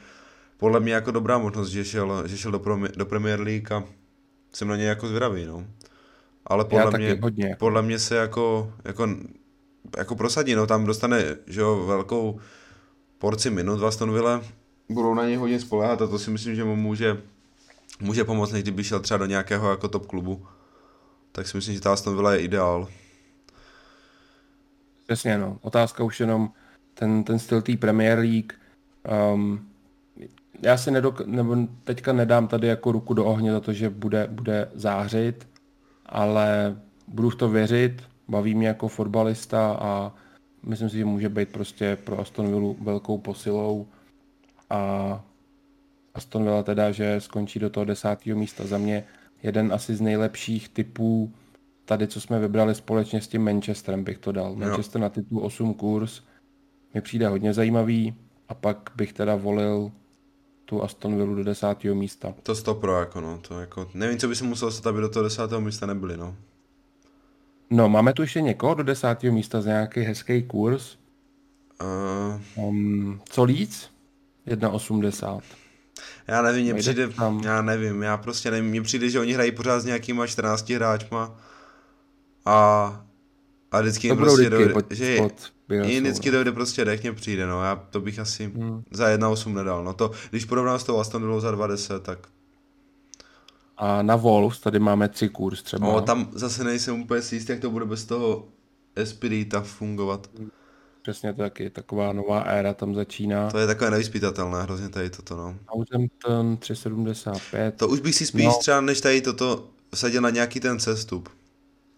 podle mě jako dobrá možnost, že šel, že šel do, pro, do Premier League a jsem na něj jako zvědavý, no. Ale podle mě, hodně. podle mě se jako, jako, jako prosadí, no, tam dostane, že jo, velkou porci minut v Aston Ville. Budou na něj hodně spoléhat a to si myslím, že mu může, může pomoct, než kdyby šel třeba do nějakého jako top klubu. Tak si myslím, že ta Aston Villa je ideál. Přesně, no. Otázka už jenom ten, ten styl té Premier League. Um, já si nedok- nebo teďka nedám tady jako ruku do ohně za to, že bude, bude zářit, ale budu v to věřit, baví mě jako fotbalista a myslím si, že může být prostě pro Aston Villu velkou posilou. A Aston Villa teda, že skončí do toho desátého místa. Za mě jeden asi z nejlepších typů tady, co jsme vybrali společně s tím Manchesterem, bych to dal. Manchester no. na titul osm kurz mi přijde hodně zajímavý a pak bych teda volil tu Aston Villu do desátého místa. To sto pro, jako no. To jako, nevím, co by se muselo stát, aby do toho desátého místa nebyli, no. No, máme tu ještě někoho do desátého místa za nějaký hezký kurz. Uh... Um, co líc? jedna osmdesát. Já nevím, mě přijde, já nevím, já prostě nevím, mě přijde, že oni hrají pořád s nějakýma čtrnácti hráčma a a vždycky jim prostě dojde, pod, že pod jim vždycky no. dojde prostě dech, mě přijde, no, já to bych asi hmm. za jedna osm nedal, no to, když porovnám s tou Aston Villou za dva deset, tak. A na Wolves tady máme tři kurz třeba. No, tam zase nejsem úplně si jist, jak to bude bez toho Espirita fungovat. Hmm. Přesně tak, je taková nová éra tam začíná. To je takové nevyspytatelné, hrozně tady toto, no. Southampton tři sedmdesát pět. To už bych si spíš no. třeba, než tady toto, seděl na nějaký ten sestup.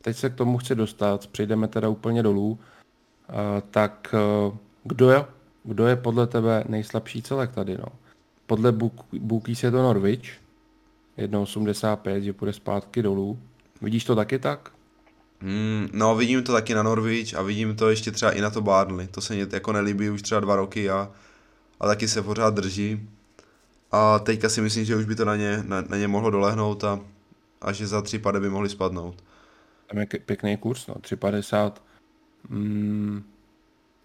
Teď se k tomu chci dostat, přejdeme teda úplně dolů. Uh, tak uh, kdo je? Kdo je podle tebe nejslabší celek tady, no? Podle Bookies je to Norwich, jedna osmdesát pět, že půjde zpátky dolů. Vidíš to taky tak? Mm, no, vidím to taky na Norwich a vidím to ještě třeba i na to Burnley. To se mě jako nelíbí už třeba dva roky a, a taky se pořád drží. A teďka si myslím, že už by to na ně, na, na ně mohlo dolehnout a, a že za tři pade by mohli spadnout. tam je pěkný kurz, no, tři padesát mm,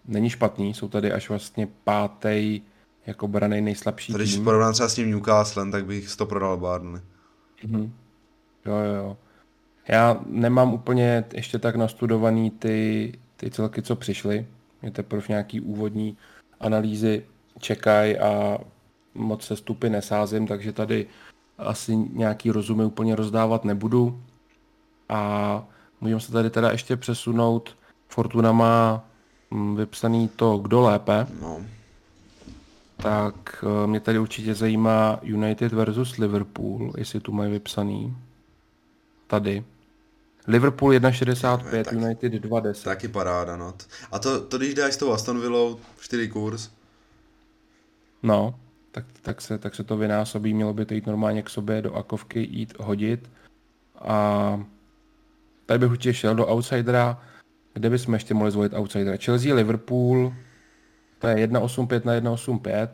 není špatný, jsou tady až vlastně pátý jako branej nejslabší tady, tým. Když porovnám třeba s tím Newcastlem, tak bych to prodal Barnley. Mm-hmm. Jo, jo, jo. Já nemám úplně ještě tak nastudovaný ty, ty celky, co přišly. Mě teprve nějaký úvodní analýzy čekají a moc se stupy nesázím, takže tady asi nějaký rozumy úplně rozdávat nebudu. A můžeme se tady teda ještě přesunout. Fortuna má vypsaný to, kdo lépe. No. Tak mě tady určitě zajímá United versus Liverpool, jestli tu mají vypsaný. Tady. Liverpool jedna šedesát pět, no, United dva deset. Taky paráda, no. A to, to když dáš s tou Aston Villou čtyři kurz. No, tak, tak, se, tak se to vynásobí, mělo by to jít normálně k sobě do akovky, jít hodit. A tady bych určitě šel do outsidera, kde bychom ještě mohli zvolit outsidera. Chelsea, Liverpool, to je jedna osm pět na jedna osm pět,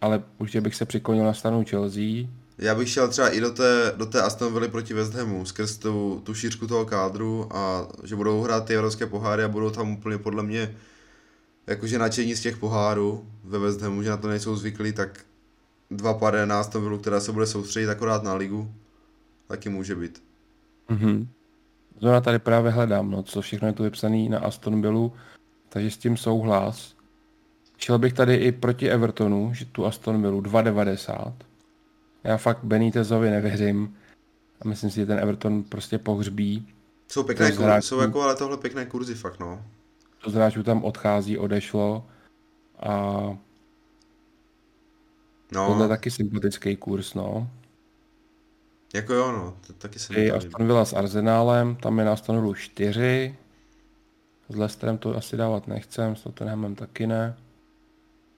ale určitě bych se přiklonil na stranu Chelsea. Já bych šel třeba i do té, do té Aston Villa proti West Hamu, skrz tu, tu šířku toho kádru a že budou hrát ty evropské poháry a budou tam úplně podle mě jakože nadšení z těch pohárů ve West Hamu, že na to nejsou zvyklí, tak dva pade na Aston Villa, která se bude soustředit akorát na ligu, taky může být. Mhm. Zrovna tady právě hledám, no, co všechno je tu vypsané na Aston Villu, takže s tím souhlas. Šel bych tady i proti Evertonu, že tu Aston Villu dva devadesát. Já fakt Benitezovi nevěřím a myslím si, že ten Everton prostě pohřbí. Jsou pěkné kurzy, jsou jako ale tohle pěkné kurzy fakt, no. To z hráčů tam odchází, odešlo a no. Tohle je taky sympatický kurz, no. Jako jo, no, to taky se mi to líbí. Aston Villa s Arsenálem, tam je na Aston Villu čtyři. S Leicesterem to asi dávat nechcem, s Tottenhamem taky ne.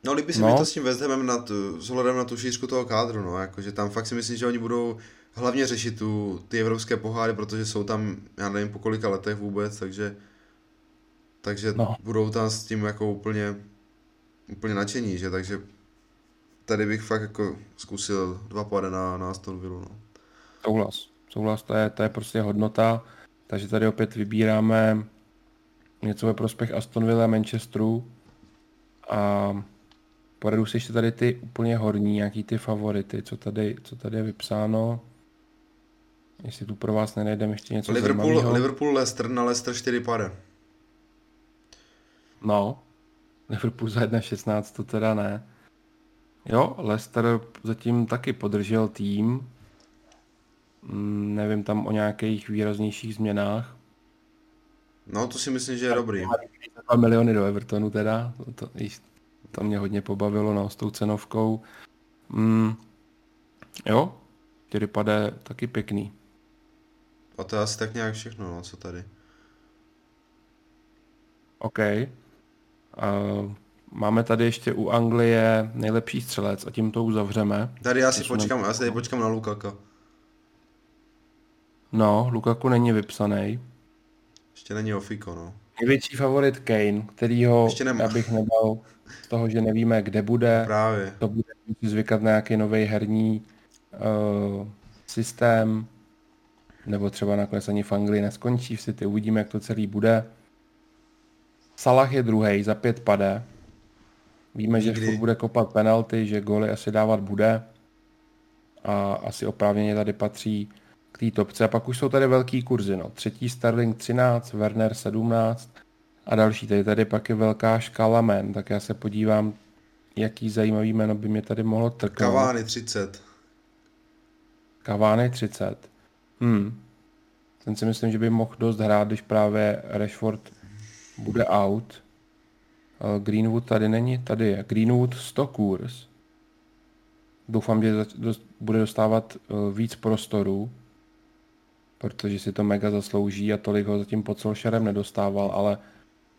No, líbí se no. mi to s tím West Hamem s ohledem na tu šířku toho kádru, no, jakože tam fakt si myslím, že oni budou hlavně řešit tu, ty evropské poháry, protože jsou tam, já nevím, po kolika letech vůbec, takže takže no. budou tam s tím jako úplně úplně nadšení, že, takže tady bych fakt jako zkusil dva pády na, na Aston Villu, no. Souhlas, souhlas, to je, to je prostě hodnota, takže tady opět vybíráme něco ve prospěch Aston Villa a Manchesteru a pojedu si ještě tady ty úplně horní, nějaký ty favority, co tady, co tady je vypsáno. Jestli tu pro vás nenajdeme ještě něco Liverpool, zajímavého. Liverpool, Leicester, na Leicester čtyři pade. No, Liverpool za jedna šestnáct to teda ne. Jo, Leicester zatím taky podržel tým. Mm, nevím tam o nějakých výraznějších změnách. No, to si myslím, že je dobrý. dva miliony do Evertonu teda, to, to, to mě hodně pobavilo, no, s tou cenovkou. Mm, jo, který pade taky pěkný. A to je asi tak nějak všechno, no, co tady. OK. Uh, máme tady ještě u Anglie nejlepší střelec a tím to uzavřeme. Tady já si počkám, na... já si tady počkám na Lukaka. No, Lukaku není vypsaný. Ještě není ofiko, no. Největší favorit Kane, kterýho já bych nedal z toho, že nevíme, kde bude. Právě. To bude zvykat na nějaký nový herní uh, systém, nebo třeba nakonec ani v Anglii neskončí v City. Uvidíme, jak to celý bude. Salah je druhej, za pět pade. Víme, Nikdy. že furt bude kopat penalty, že góly asi dávat bude. A asi oprávněně tady patří k té topce. A pak už jsou tady velký kurzy, no. Třetí Sterling třináct, Werner sedmnáct a další. Tady tady pak je velká škála men, tak já se podívám, jaký zajímavý jméno by mě tady mohlo trknout. Cavani třicet. Cavani třicet. Hmm. Ten si myslím, že by mohl dost hrát, když právě Rashford bude out. Greenwood tady není, tady je. Greenwood sto kurz. Doufám, že bude dostávat víc prostoru, protože si to mega zaslouží a tolik ho zatím pod Solskjaerem nedostával, ale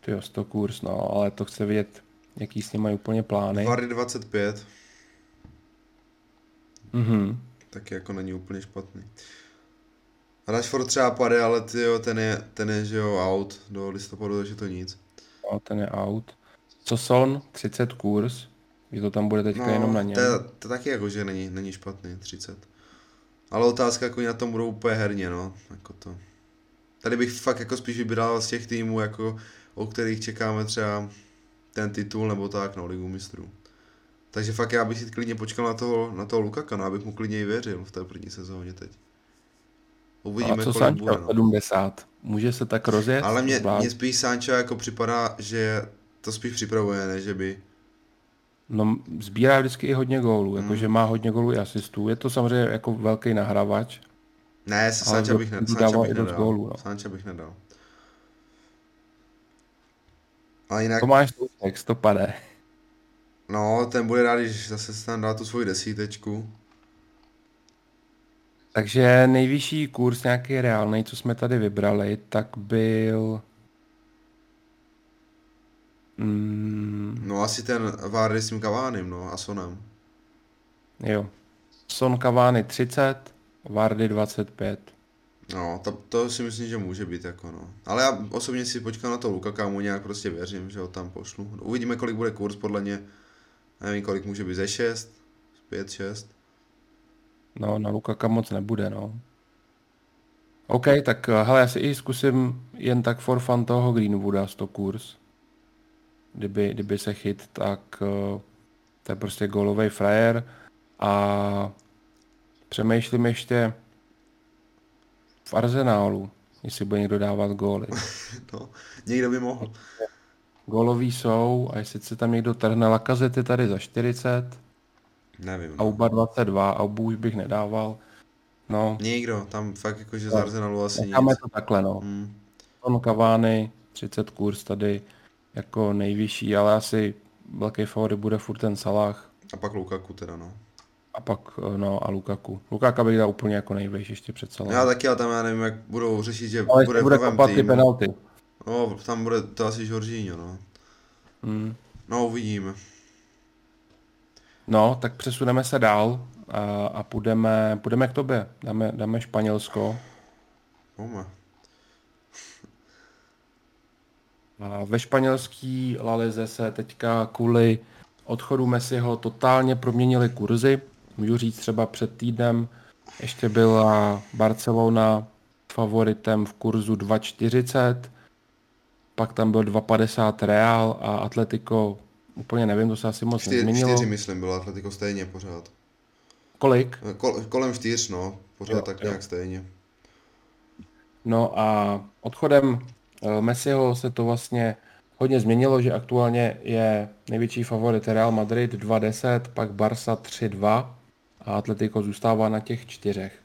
tyjo, sto kurz, no, ale to chce vědět, jaký s ním mají úplně plány. Vardy dvacet pět. Mhm. Taky jako není úplně špatný. Rashford třeba pade, ale tyjo, ten je, ten je, že jo, out do listopadu, takže to nic. No, ten je out. Co son? třicet kurz, že to tam bude teďka no, jenom na něm. To, to taky jako, že není, není špatný, třicet. Ale otázka, jako na tom budou úplně herně, no, jako to. tady bych fakt jako spíš vybral z těch týmů, jako, o kterých čekáme třeba ten titul nebo tak, no, Ligu mistrů. Takže fakt já bych si klidně počkal na toho, na toho Lukaka, no, abych mu klidně i věřil v té první sezóně teď. Uvidíme, a co Sancho bude, no. sedmdesát Může se tak rozjet? Ale mě, mě spíš Sancho jako připadá, že to spíš připravuje, ne, že by... No, sbírá vždycky i hodně gólů, hmm. jakože má hodně gólů i asistů. Je to samozřejmě jako velký nahrávač. Ne, Sancho bych, ne, bych nedal. Gólů, no. Sancho bych nedal. Ale jinak... Tomáš Souček, to padne. No, ten bude rád, když zase tam dá tu svoji desítečku. Takže nejvyšší kurz, nějaký reálný, co jsme tady vybrali, tak byl... Mm. No asi ten Vardy s tím Cavánem, no, a Sonem. Jo. Son Cavani třicet, Vardy dvacet pět. No, to, to si myslím, že může být, jako, no. Ale já osobně si počkám na to Lukaka, mu nějak prostě věřím, že ho tam pošlu. Uvidíme, kolik bude kurz, podle mě, nevím, kolik může být, ze šest, pět, šest. No, na Lukaka moc nebude, no. OK, tak hele, já si i zkusím jen tak for fun toho Greenwooda sto kurz. Kdyby, kdyby se chyt, tak to je prostě gólovej frajer. A přemýšlím ještě v Arsenálu, jestli bude někdo dávat góly. No, někdo by mohl. Góloví jsou, a jestli se tam někdo trhne, Lacazette je tady za čtyřicet. Nevím. A oba dvacet dva, a oba už bych nedával. No. Nikdo, tam fakt jakože z Arsenalu asi necháme nic. To takhle, no. Hmm. Son Cavani, třicet kurz tady jako nejvyšší, ale asi velký favorit bude furt ten Salah. A pak Lukaku teda, no. A pak, no, a Lukaku. Lukaka bych dal úplně jako nejvyšší ještě před Salahem. Já taky, ale tam já nevím, jak budou řešit, že ale bude v novém týmu. Ty penalty. No, tam bude to asi Jorginho, no. Hmm. No, uvidíme. No, tak přesuneme se dál a, a půjdeme, půjdeme k tobě. Dáme, dáme Španělsko. Oma. A ve španělský La Lize se teďka kvůli odchodu Messiho totálně proměnily kurzy. Můžu říct, třeba před týdnem ještě byla Barcelona favoritem v kurzu dva čtyřicet, pak tam byl dva padesát Real a Atlético, úplně nevím, to se asi moc Čtyř, nezměnilo. čtyři myslím, bylo Atlético stejně pořád. Kolik? Kol, kolem čtyř, no, pořád jo, tak jo. Nějak stejně. No a odchodem Messiho se to vlastně hodně změnilo, že aktuálně je největší favorit Real Madrid dva deset, pak Barca tři dva a Atletico zůstává na těch čtyřech.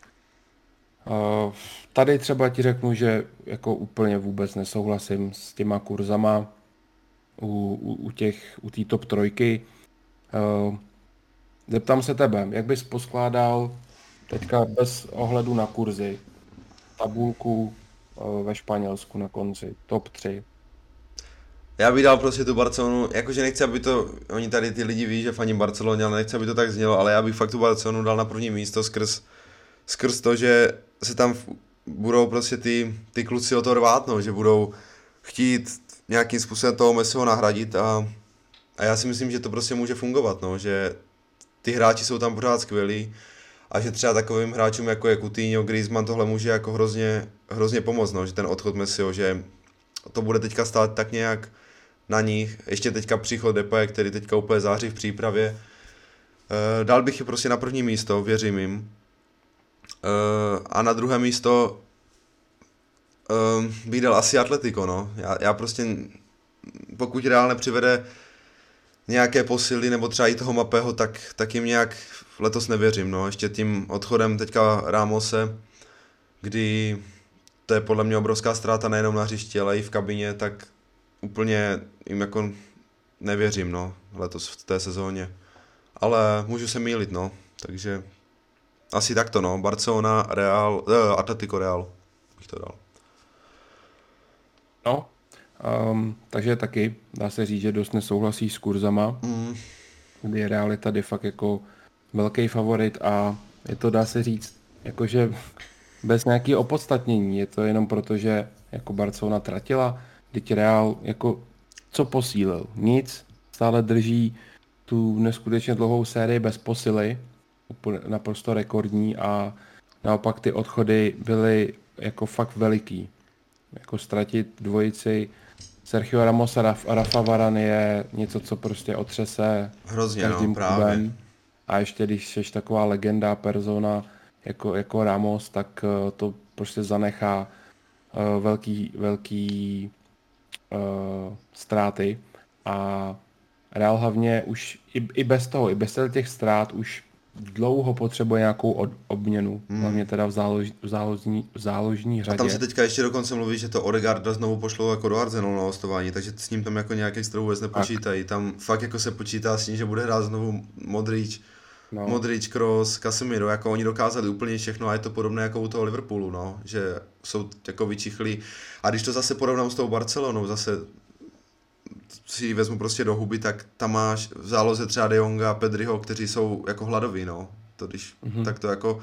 Tady třeba ti řeknu, že jako úplně vůbec nesouhlasím s těma kurzama u, u, u těch, u té top trojky. Zeptám se tebe, jak bys poskládal teďka bez ohledu na kurzy tabulku ve Španělsku na konci, top tři? Já bych dal prostě tu Barcelonu, jakože nechci, aby to, oni tady ty lidi ví, že faním Barceloně, ale nechci, aby to tak znělo, ale já bych fakt tu Barcelonu dal na první místo skrz, skrz to, že se tam budou prostě ty, ty kluci o to rvát, no, že budou chtít nějakým způsobem toho Messiho nahradit a, a já si myslím, že to prostě může fungovat, no, že ty hráči jsou tam pořád skvělí a že třeba takovým hráčům jako je Coutinho, Griezmann, tohle může jako hrozně, hrozně pomoct, no, že ten odchod Messiho, že to bude teďka stát tak nějak na nich, ještě teďka příchod Depay, který teďka úplně září v přípravě. E, dal bych je prostě na první místo, věřím jim. E, a na druhé místo e, bych dal asi Atletico, no. Já, já prostě, pokud Real nepřivede nějaké posily, nebo třeba i toho Mbappého, tak, tak jim nějak letos nevěřím, no. Ještě tím odchodem teďka Ramose, kdy to je podle mě obrovská ztráta nejenom na hřišti, ale i v kabině, tak úplně jim jako nevěřím, no, letos v té sezóně. Ale můžu se mýlit, no, takže asi takto, no, Barcelona, Real, eh, Atletico Real, bych to dal. No, um, takže taky, dá se říct, že dost nesouhlasí s kurzama, mm. kdy Real je tady fakt jako velký favorit a je to, dá se říct, jakože bez nějakého opodstatnění, je to jenom proto, že jako Barcelona tratila. Teď Real, jako, co posílil? Nic, stále drží tu neskutečně dlouhou sérii bez posily, naprosto rekordní a naopak ty odchody byly jako fakt veliký. jako ztratit dvojici Sergio Ramos a Rafa Varane je něco, co prostě otřese hrozně, každým no, právě. Klubem. A ještě když jsi taková legenda, persona jako, jako Ramos, tak to prostě zanechá uh, velký, velký uh, ztráty. A Real hlavně už i, i bez toho, i bez těch ztrát už dlouho potřebuje nějakou od, obměnu, hmm. hlavně teda v, zálož, v, záložní, v záložní řadě. A tam se teďka ještě dokonce mluví, že to Odegaarda znovu pošlo jako do Arsenalu na hostování, takže s ním tam jako nějaký strou vůbec nepočítají. Tak. Tam fakt jako se počítá s ním, že bude hrát znovu Modrič, no. Modrič, Kroos, Casemiro, jako oni dokázali úplně všechno a je to podobné jako u toho Liverpoolu, no, že jsou jako vyčichlí. A když to zase porovnám s tou Barcelonou, zase si vezmu prostě do huby, tak tam máš v záloze třeba De Jonga, Pedriho, kteří jsou jako hladoví, no. To když mm-hmm. tak to jako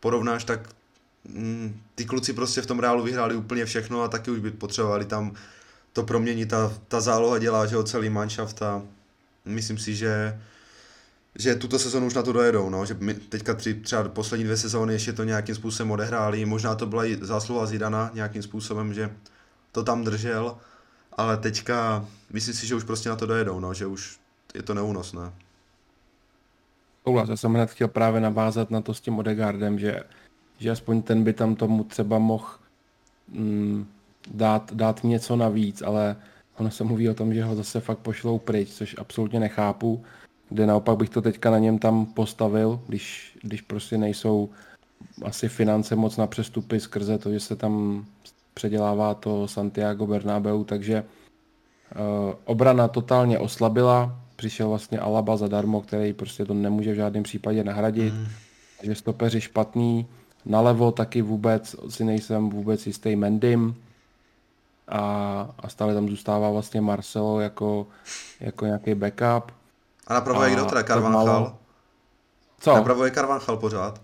porovnáš, tak mm, ty kluci prostě v tom Reálu vyhráli úplně všechno a taky už by potřebovali tam to proměnit. Ta, ta záloha dělá, že jo, celý manšaft a myslím si, že, že tuto sezonu už na to dojedou, no. Že my teďka tři, třeba poslední dvě sezóny ještě to nějakým způsobem odehráli. Možná to byla i zásluha Zidana nějakým způsobem, že to tam držel. Ale teďka, myslím si, že už prostě na to dojedou, no, že už je to neúnosné. Já jsem hned chtěl právě navázat na to s tím Odegaardem, že, že aspoň ten by tam tomu třeba mohl mm, dát, dát něco navíc, ale ono se mluví o tom, že ho zase fakt pošlou pryč, což absolutně nechápu, kde naopak bych to teďka na něm tam postavil, když, když prostě nejsou asi finance moc na přestupy skrze to, že se tam předělává to Santiago Bernabeu, takže uh, obrana totálně oslabila, přišel vlastně Alaba zadarmo, který prostě to nemůže v žádném případě nahradit, mm. takže stopeři špatný, nalevo taky vůbec, si nejsem vůbec jistý Mendym a, a stále tam zůstává vlastně Marcelo jako, jako nějaký backup. A napravo je kdo teda? Carvajal? Co? Napravo je Carvajal pořád?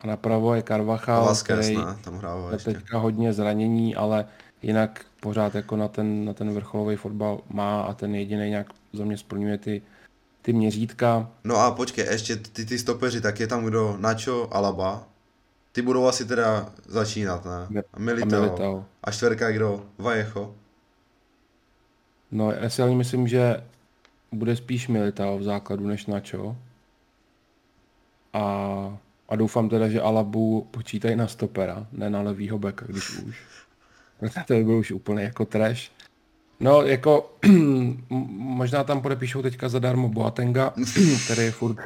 A napravo je Carvajal, Vázquez, který ne, tam hrává ještě. Teďka hodně zranění, ale jinak pořád jako na ten, na ten vrcholový fotbal má a ten jediný nějak za mě splňuje ty, ty měřítka. No a počkej, ještě ty, ty stopeři, tak je tam kdo? Nacho, Alaba, ty budou asi teda začínat, ne? A Militao. A, Militao. A čtverka kdo? Vallejo. No já si ale myslím, že bude spíš Militao v základu než Nacho. A... A doufám teda, že Alabu počítají na stopera, ne na levýho beka, když už. To by byl už úplně jako trash. No jako, možná tam podepíšou teďka zadarmo Boatenga, který je furt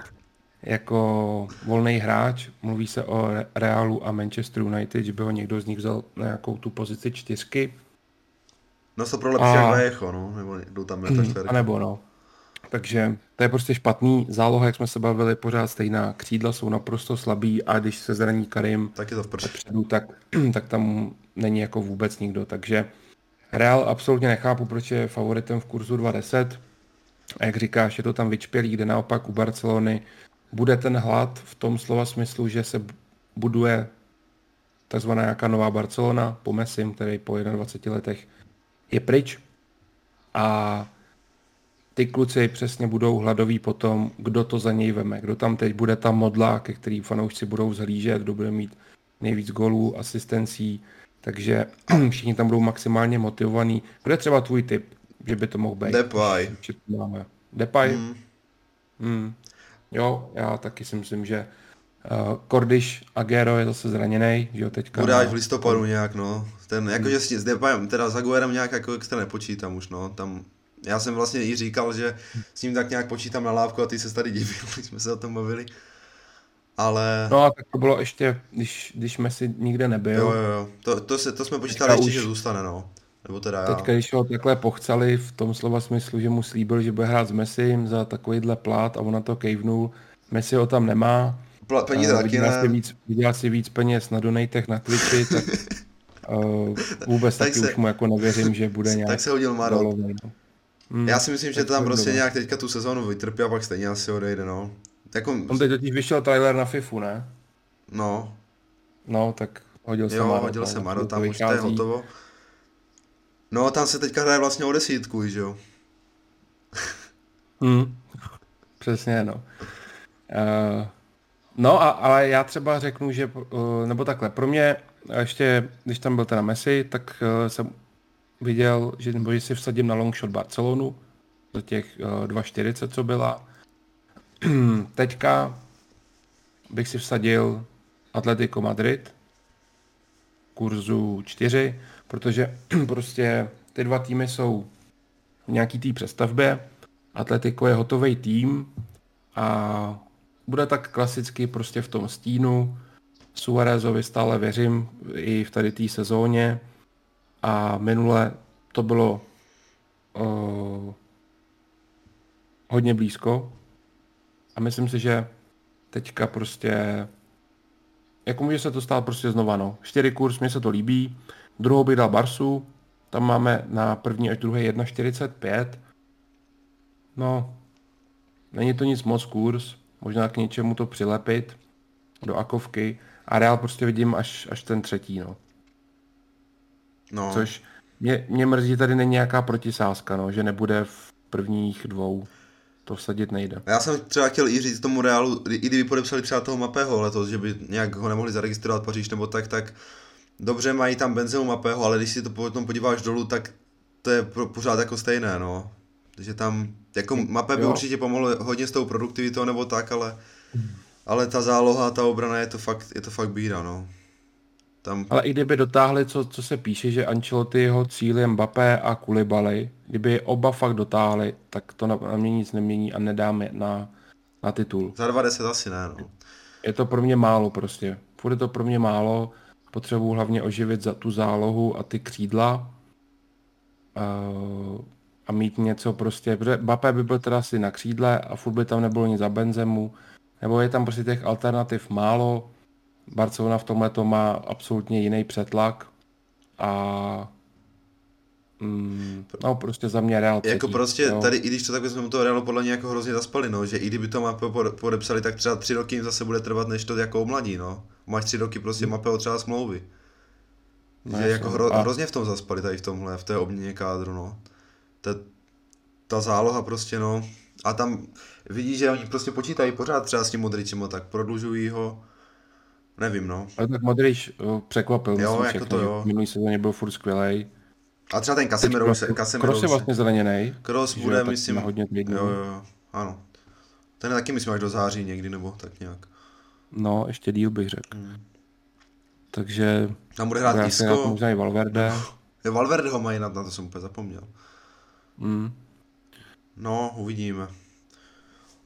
jako volný hráč. Mluví se o Realu a Manchester United, že by ho někdo z nich vzal na nějakou tu pozici čtyřky. No to prolepší a... jak Vallejo, no, nebo jdou tam na čtyřky. A nebo no. Takže to je prostě špatný. Záloha, jak jsme se bavili, pořád stejná. Křídla jsou naprosto slabý a když se zraní Karim tak je to vpředu, tak, tak tam není jako vůbec nikdo. Takže Real absolutně nechápu, proč je favoritem v kurzu dva deset. A jak říkáš, je to tam vyčpělý, kde naopak u Barcelony bude ten hlad v tom slova smyslu, že se buduje takzvaná nějaká nová Barcelona po Messim, který po dvaceti jednou letech je pryč. A ty kluci přesně budou hladoví potom, kdo to za něj veme, kdo tam teď bude ta modla, ke který fanoušci budou vzhlížet, kdo bude mít nejvíc gólů, asistencí, takže všichni tam budou maximálně motivovaní. Kdo je třeba tvůj tip, že by to mohl být? Depay. Depay? Mm. Mm. Jo, já taky si myslím, že Kordyš uh, Agüero je zase zraněný, že jo, teďka. Bude až v listopadu nějak, no. Ten, jakože hmm. s Depayem, teda s Agüerem nějak jako extra nepočítám už, no, tam... Já jsem vlastně i říkal, že s ním tak nějak počítám na lávku a ty se tady divil, když jsme se o tom bavili, ale... No a tak to bylo ještě, když, když Messi nikde nebyl. Jo, jo, jo. To, to, se, to jsme počítali ještě, už... že zůstane, no. Nebo teda já. Teďka, když ho takhle pochcali v tom slova smyslu, že mu slíbil, že bude hrát s Messim za takovýhle plát a on na to kejvnul, Messi ho tam nemá. Pla- peníze taky ne. Víc, vydělá si víc peněz na donatech, na Twitchi, tak uh, vůbec tak taky se... už mu jako nevěřím, že bude nějak... Tak se hodil Marot. Hmm, já si myslím, že to tam prostě dobré. Nějak teďka tu sezónu vytrpí a pak stejně asi odejde, no. Jako... On teď totiž vyšel trailer na Fifu, ne? No. No, tak hodil se Marota. Jo, hodil se Marota, tam už to je hotovo. No, tam se teďka hraje vlastně o desítku, že jo? Hmm. Přesně, no. Uh, no, a, ale já třeba řeknu, že, uh, nebo takhle, pro mě A ještě, když tam byl teda Messi, tak uh, jsem viděl, že, nebo, že si vsadím na longshot Barcelonu za těch uh, dva čtyřicet, co byla. Teďka bych si vsadil Atlético Madrid kurzu čtyři, protože prostě ty dva týmy jsou v nějaký té přestavbě. Atletico je hotový tým a bude tak klasicky prostě v tom stínu. Suarezovi stále věřím i v tady té sezóně a minule to bylo uh, hodně blízko a myslím si, že teďka prostě jako může se to stát prostě znova, no. Čtyři kurz, mně se to líbí. Druhou bych dal Barsu, tam máme na první až druhé jedna čtyřicet pět. No, není to nic moc kurz, možná k něčemu to přilepit do akovky a Real prostě vidím až, až ten třetí, no. no. Což mě, mě mrzí, tady není nějaká protisázka, no, že nebude v prvních dvou. To vsadit nejde. Já jsem třeba chtěl i říct tomu Realu, i kdyby podepsali třeba toho Mbappého letos, že by nějak ho nemohli zaregistrovat Paříž nebo tak, tak dobře mají tam Benzemu, Mbappého, ale když si to potom podíváš dolů, tak to je pořád jako stejné, no. Takže tam, jako Mbappé by určitě pomohl hodně s tou produktivitou nebo tak, ale, ale ta záloha, ta obrana je to fakt, je to fakt bída, no. Tam... Ale i kdyby dotáhli, co, co se píše, že Ancelottiho cíl je Mbappé a Koulibaly, kdyby je oba fakt dotáhli, tak to na, na mě nic nemění a nedáme na, na titul. Za dvacet asi ne, no. Je to pro mě málo prostě. Furt je to pro mě málo, potřebuji hlavně oživit za tu zálohu a ty křídla uh, a mít něco prostě, protože Mbappé by byl teda asi na křídle a furt by tam nebylo nic za Benzemu, nebo je tam prostě těch alternativ málo. Barcelona v tomhle to má absolutně jiný přetlak a mm, no prostě za mě Real třetí, jako prostě jo. Tady, i když to tak bychom toho Realu podle mě jako hrozně zaspali, no, že i kdyby to Mbappé podepsali, tak třeba tři roky jim zase bude trvat, než to jako omladí, no. Máš tři roky prostě Mbappého třeba smlouvy. No, že jako hro, hrozně v tom zaspali tady v tomhle, v té obměně kádru, no. Ta, ta záloha prostě, no. A tam vidíš, že oni prostě počítají pořád třeba s tím Modričem, tak prodlužují ho. Nevím, no. Ale tak Modrič překvapil. Jo, myslím, jako všechno, to jo. Minulý sezóně byl furt skvělej. A třeba ten Casemiro se... Kroos je vlastně zraněnej. Kroos bude, myslím... Hodně jo, jo, ano. Ten je taky, myslím, až do září někdy, nebo tak nějak. No, ještě díl bych řekl. Hmm. Takže... Tam bude hrát Isco. Možná i Valverde. Jo, Valverde ho mají, na to jsem úplně zapomněl. Hmm. No, uvidíme.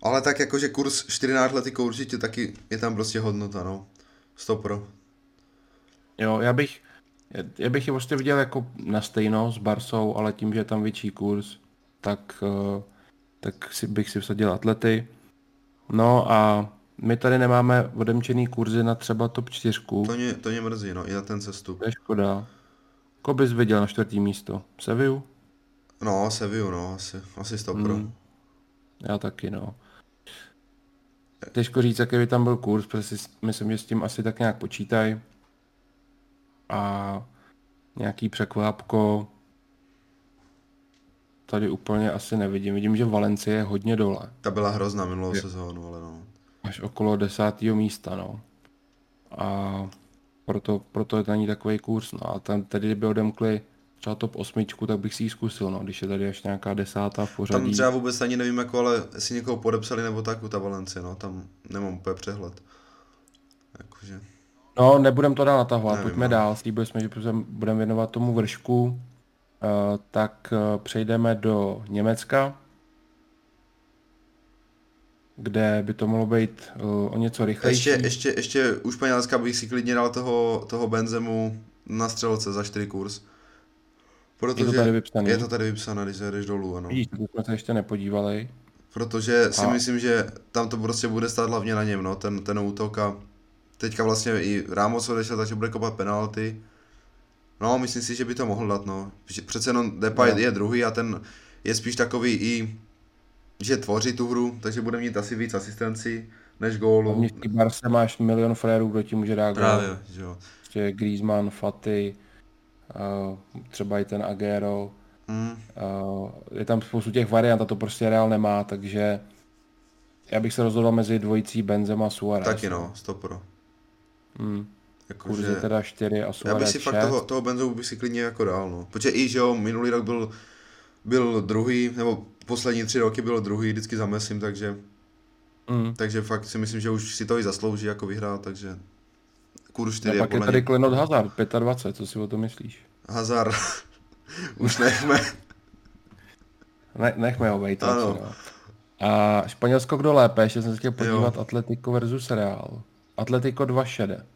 Ale tak jakože kurz čtyřináct letiko určitě taky je tam prostě hodnota, no. sto procent. Jo, já bych, já bych je vlastně viděl jako na stejno s Barsou, ale tím, že je tam větší kurz, tak, tak si, bych si vsadil Atlety. No a my tady nemáme odemčený kurzy na třeba top čtyři. To mě, to mě mrzí, no, i na ten sestup. To je škoda. Ko bys viděl na čtvrtý místo? Sevillu? No, Sevillu, no, asi, asi sto procent. Hmm. Já taky, no. Těžko říct, jaký by tam byl kurz, protože myslím, že s tím asi tak nějak počítaj. A nějaký překvápko tady úplně asi nevidím. Vidím, že Valencie je hodně dole. Ta byla hrozná minulou sezónu, ale no. Až okolo desátého místa, no. A proto, proto je na ní takový kurz, no. A tam tady, kdyby odemkli třeba top osmičku, tak bych si ji zkusil, no, když je tady až nějaká desátá v pořadí. Tam třeba vůbec ani nevím, jako, ale jestli někoho podepsali nebo tak u ta Valencie, no, tam nemám úplně přehled. Jakože... No, nebudem to dál natahovat, pojďme ale... dál, slíbili jsme, že budeme věnovat tomu vršku, uh, tak uh, přejdeme do Německa, kde by to mohlo být uh, o něco rychlejší. Ještě, ještě, ještě u Španělska bych si klidně dal toho, toho Benzemu na střelce za čtyři kurz. Protože je to tady vypsané, je to tady vypsané, když se jdeš dolů, ano. Víš, jsme se ještě nepodívali. Protože si a. myslím, že tam to prostě bude stát hlavně na něm, no, ten, ten útok a teďka vlastně i Ramos odešel, takže bude kopat penalty. No, myslím si, že by to mohl dát, no. Přece jenom Depay no. je druhý a ten je spíš takový i, že tvoří tu hru, takže bude mít asi víc asistencí než gólu. Hlavně v Barce máš milion frérů, kdo ti může dát gól. Právě, že jo. Prostě Griezmann, Fati. Uh, třeba i ten Agüero, mm. uh, je tam spoustu těch variant a to prostě Real nemá, takže já bych se rozhodl mezi dvojicí Benzema a Suárez. Taky no, sto procent. Mm. Jako kurzy že... teda čtyři a Suárez. Já bych si fakt toho, toho Benzou bych si klidně jako dál, no. Protože i že jo, minulý rok byl, byl druhý, nebo poslední tři roky byl druhý, vždycky za Messim, takže mm. takže fakt si myslím, že už si to i zaslouží jako vyhrát, takže kurz čtyři. A pak je tady klenot Hazard, dvacet pět, co si o tom myslíš? Hazard, už nechme. Ne, nechme ho bejt. Ano. No. A Španělsko kdo lépe, ještě jsem se podívat, jo. Atletico versus Real. Atletico dva šede.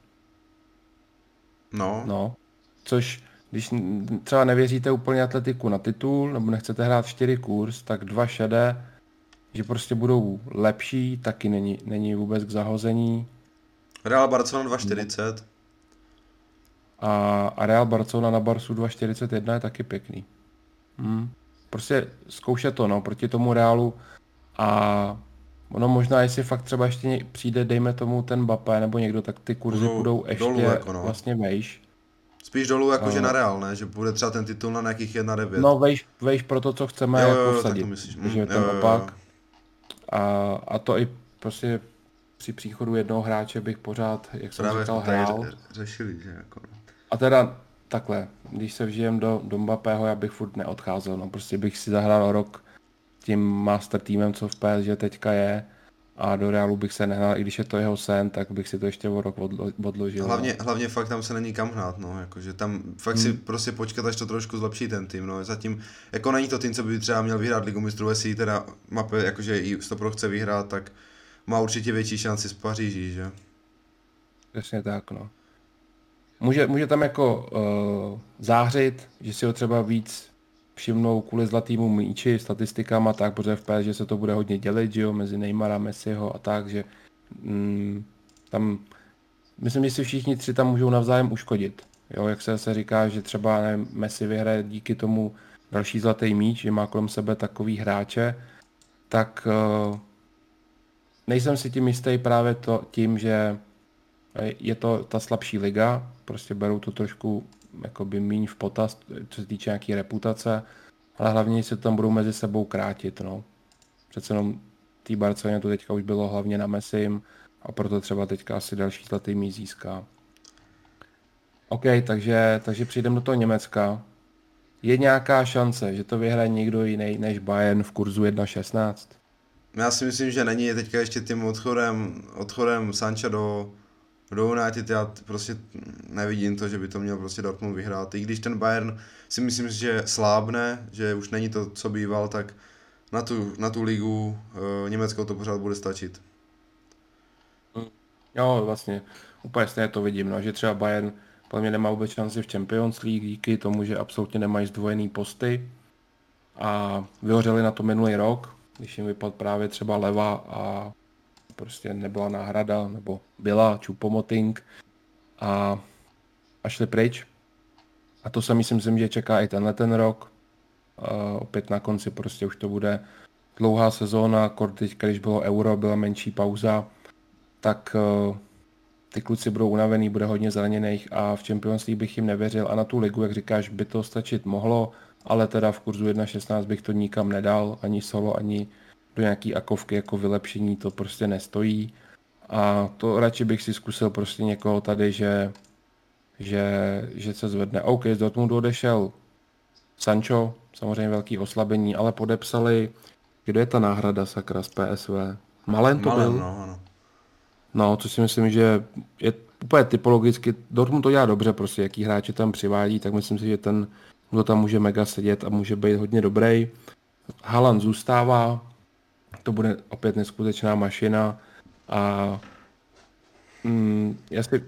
No. No. Což, když třeba nevěříte úplně Atletiku na titul, nebo nechcete hrát čtyři kurz, tak dva šede, že prostě budou lepší, taky není, není vůbec k zahození. Real Barcelona dva čtyřicet. A, a Real Barcelona na Barsu dva čtyřicet jedna je taky pěkný. Hmm. Prostě zkoušet to, no, proti tomu Realu. A ono možná, jestli fakt třeba ještě přijde, dejme tomu ten Mbappé nebo někdo, tak ty kurzy budou ještě dolů jako no. vlastně vejš. Spíš dolů jakože uh, na Real, ne? Že bude třeba ten titul na nějakých jedna devět. No vejš, vejš pro to, co chceme jo, jo, jako vsadit. Mm, jo, ten opak. A, a to i prostě při příchodu jednoho hráče bych pořád, jak jsem právě říkal, hrál. Řešili, že jako. A teda takhle, když se vžijem do, do Mbappého, já bych furt neodcházel. No prostě bych si zahrál rok tím master týmem, co v P S G teďka je, a do Realu bych se nehnal, i když je to jeho sen, tak bych si to ještě o rok odlo- odložil. Hlavně, no. hlavně fakt tam se není kam hnát, no, jakože tam fakt hmm. si prostě počkat, až to trošku zlepší ten tým, no, zatím, jako není to tým, co by třeba měl vyhrát Ligu mistrů, jestli teda Mbappé, jakože i sto procent chce vyhrát, tak má určitě větší šanci z Paříží, že? Přesně tak, no. Může, může tam jako uh, zářit, že si ho třeba víc všimnou kvůli zlatýmu míči, statistikama tak, protože v P S G se to bude hodně dělit, že jo, mezi Neymara, Messiho a tak, že mm, tam, myslím, že si všichni tři tam můžou navzájem uškodit, jo, jak se, se říká, že třeba nevím, Messi vyhraje díky tomu další zlatý míč, že má kolem sebe takový hráče, tak uh, nejsem si tím jistý právě to, tím, že je to ta slabší liga, prostě berou to trošku jakoby míň v potaz, co se týče nějaký reputace, ale hlavně se tam budou mezi sebou krátit, no. Přece jenom tý Barceloně to teďka už bylo hlavně na Messim a proto třeba teďka asi další zlatý míč získá. OK, takže, takže přijdeme do toho Německa. Je nějaká šance, že to vyhraje někdo jiný než Bayern v kurzu jedna šestnáct? Já si myslím, že není, teďka ještě tím odchodem, odchodem Sancha do do United, já prostě nevidím to, že by to měl prostě Dortmund vyhrát. I když ten Bayern si myslím, že slábne, že už není to, co býval, tak na tu, na tu ligu e, německou to pořád bude stačit. Jo, vlastně. Úplně stejně to vidím, no, že třeba Bayern podle mě nemá vůbec šanci v Champions League díky tomu, že absolutně nemají zdvojený posty a vyhořeli na to minulý rok, když jim vypadl právě třeba Leva a prostě nebyla náhrada, nebo byla Choupo-Moting a, a šli pryč. A to samý si myslím, že čeká i tenhle ten rok. Uh, opět na konci prostě už to bude dlouhá sezóna, kor teďka, když bylo euro, byla menší pauza, tak uh, ty kluci budou unavený, bude hodně zraněných a v Champions League bych jim nevěřil a na tu ligu, jak říkáš, by to stačit mohlo, ale teda v kurzu jedna šestnáct bych to nikam nedal, ani solo, ani do nějaký akovky jako vylepšení, to prostě nestojí a to radši bych si zkusil prostě někoho tady, že, že, že se zvedne. OK, z Dortmundu odešel Sancho, samozřejmě velký oslabení, ale podepsali, kdo je ta náhrada sakra z P S V? Malen to Malen, byl? No, no. no, co si myslím, že je úplně typologicky, Dortmund to dělá dobře prostě, jaký hráče tam přivádí, tak myslím si, že ten, kdo tam může mega sedět a může být hodně dobrý. Haaland zůstává, to bude opět neskutečná mašina a mm, já si,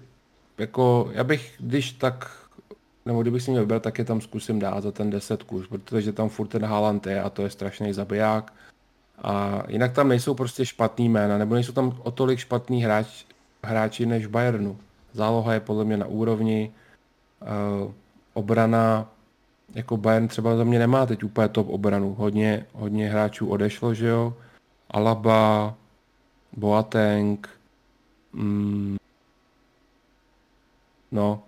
jako, já bych, když tak, nebo kdybych si měl vybrat, tak je tam zkusím dát za ten deset kurz, protože tam furt ten Haaland je a to je strašný zabiják a jinak tam nejsou prostě špatný jména, nebo nejsou tam o tolik špatný hráč, hráči než v Bayernu. Záloha je podle mě na úrovni, uh, obrana, jako Bayern třeba za mě nemá teď úplně top obranu, hodně, hodně hráčů odešlo, že jo. Alaba, Boateng, mm, no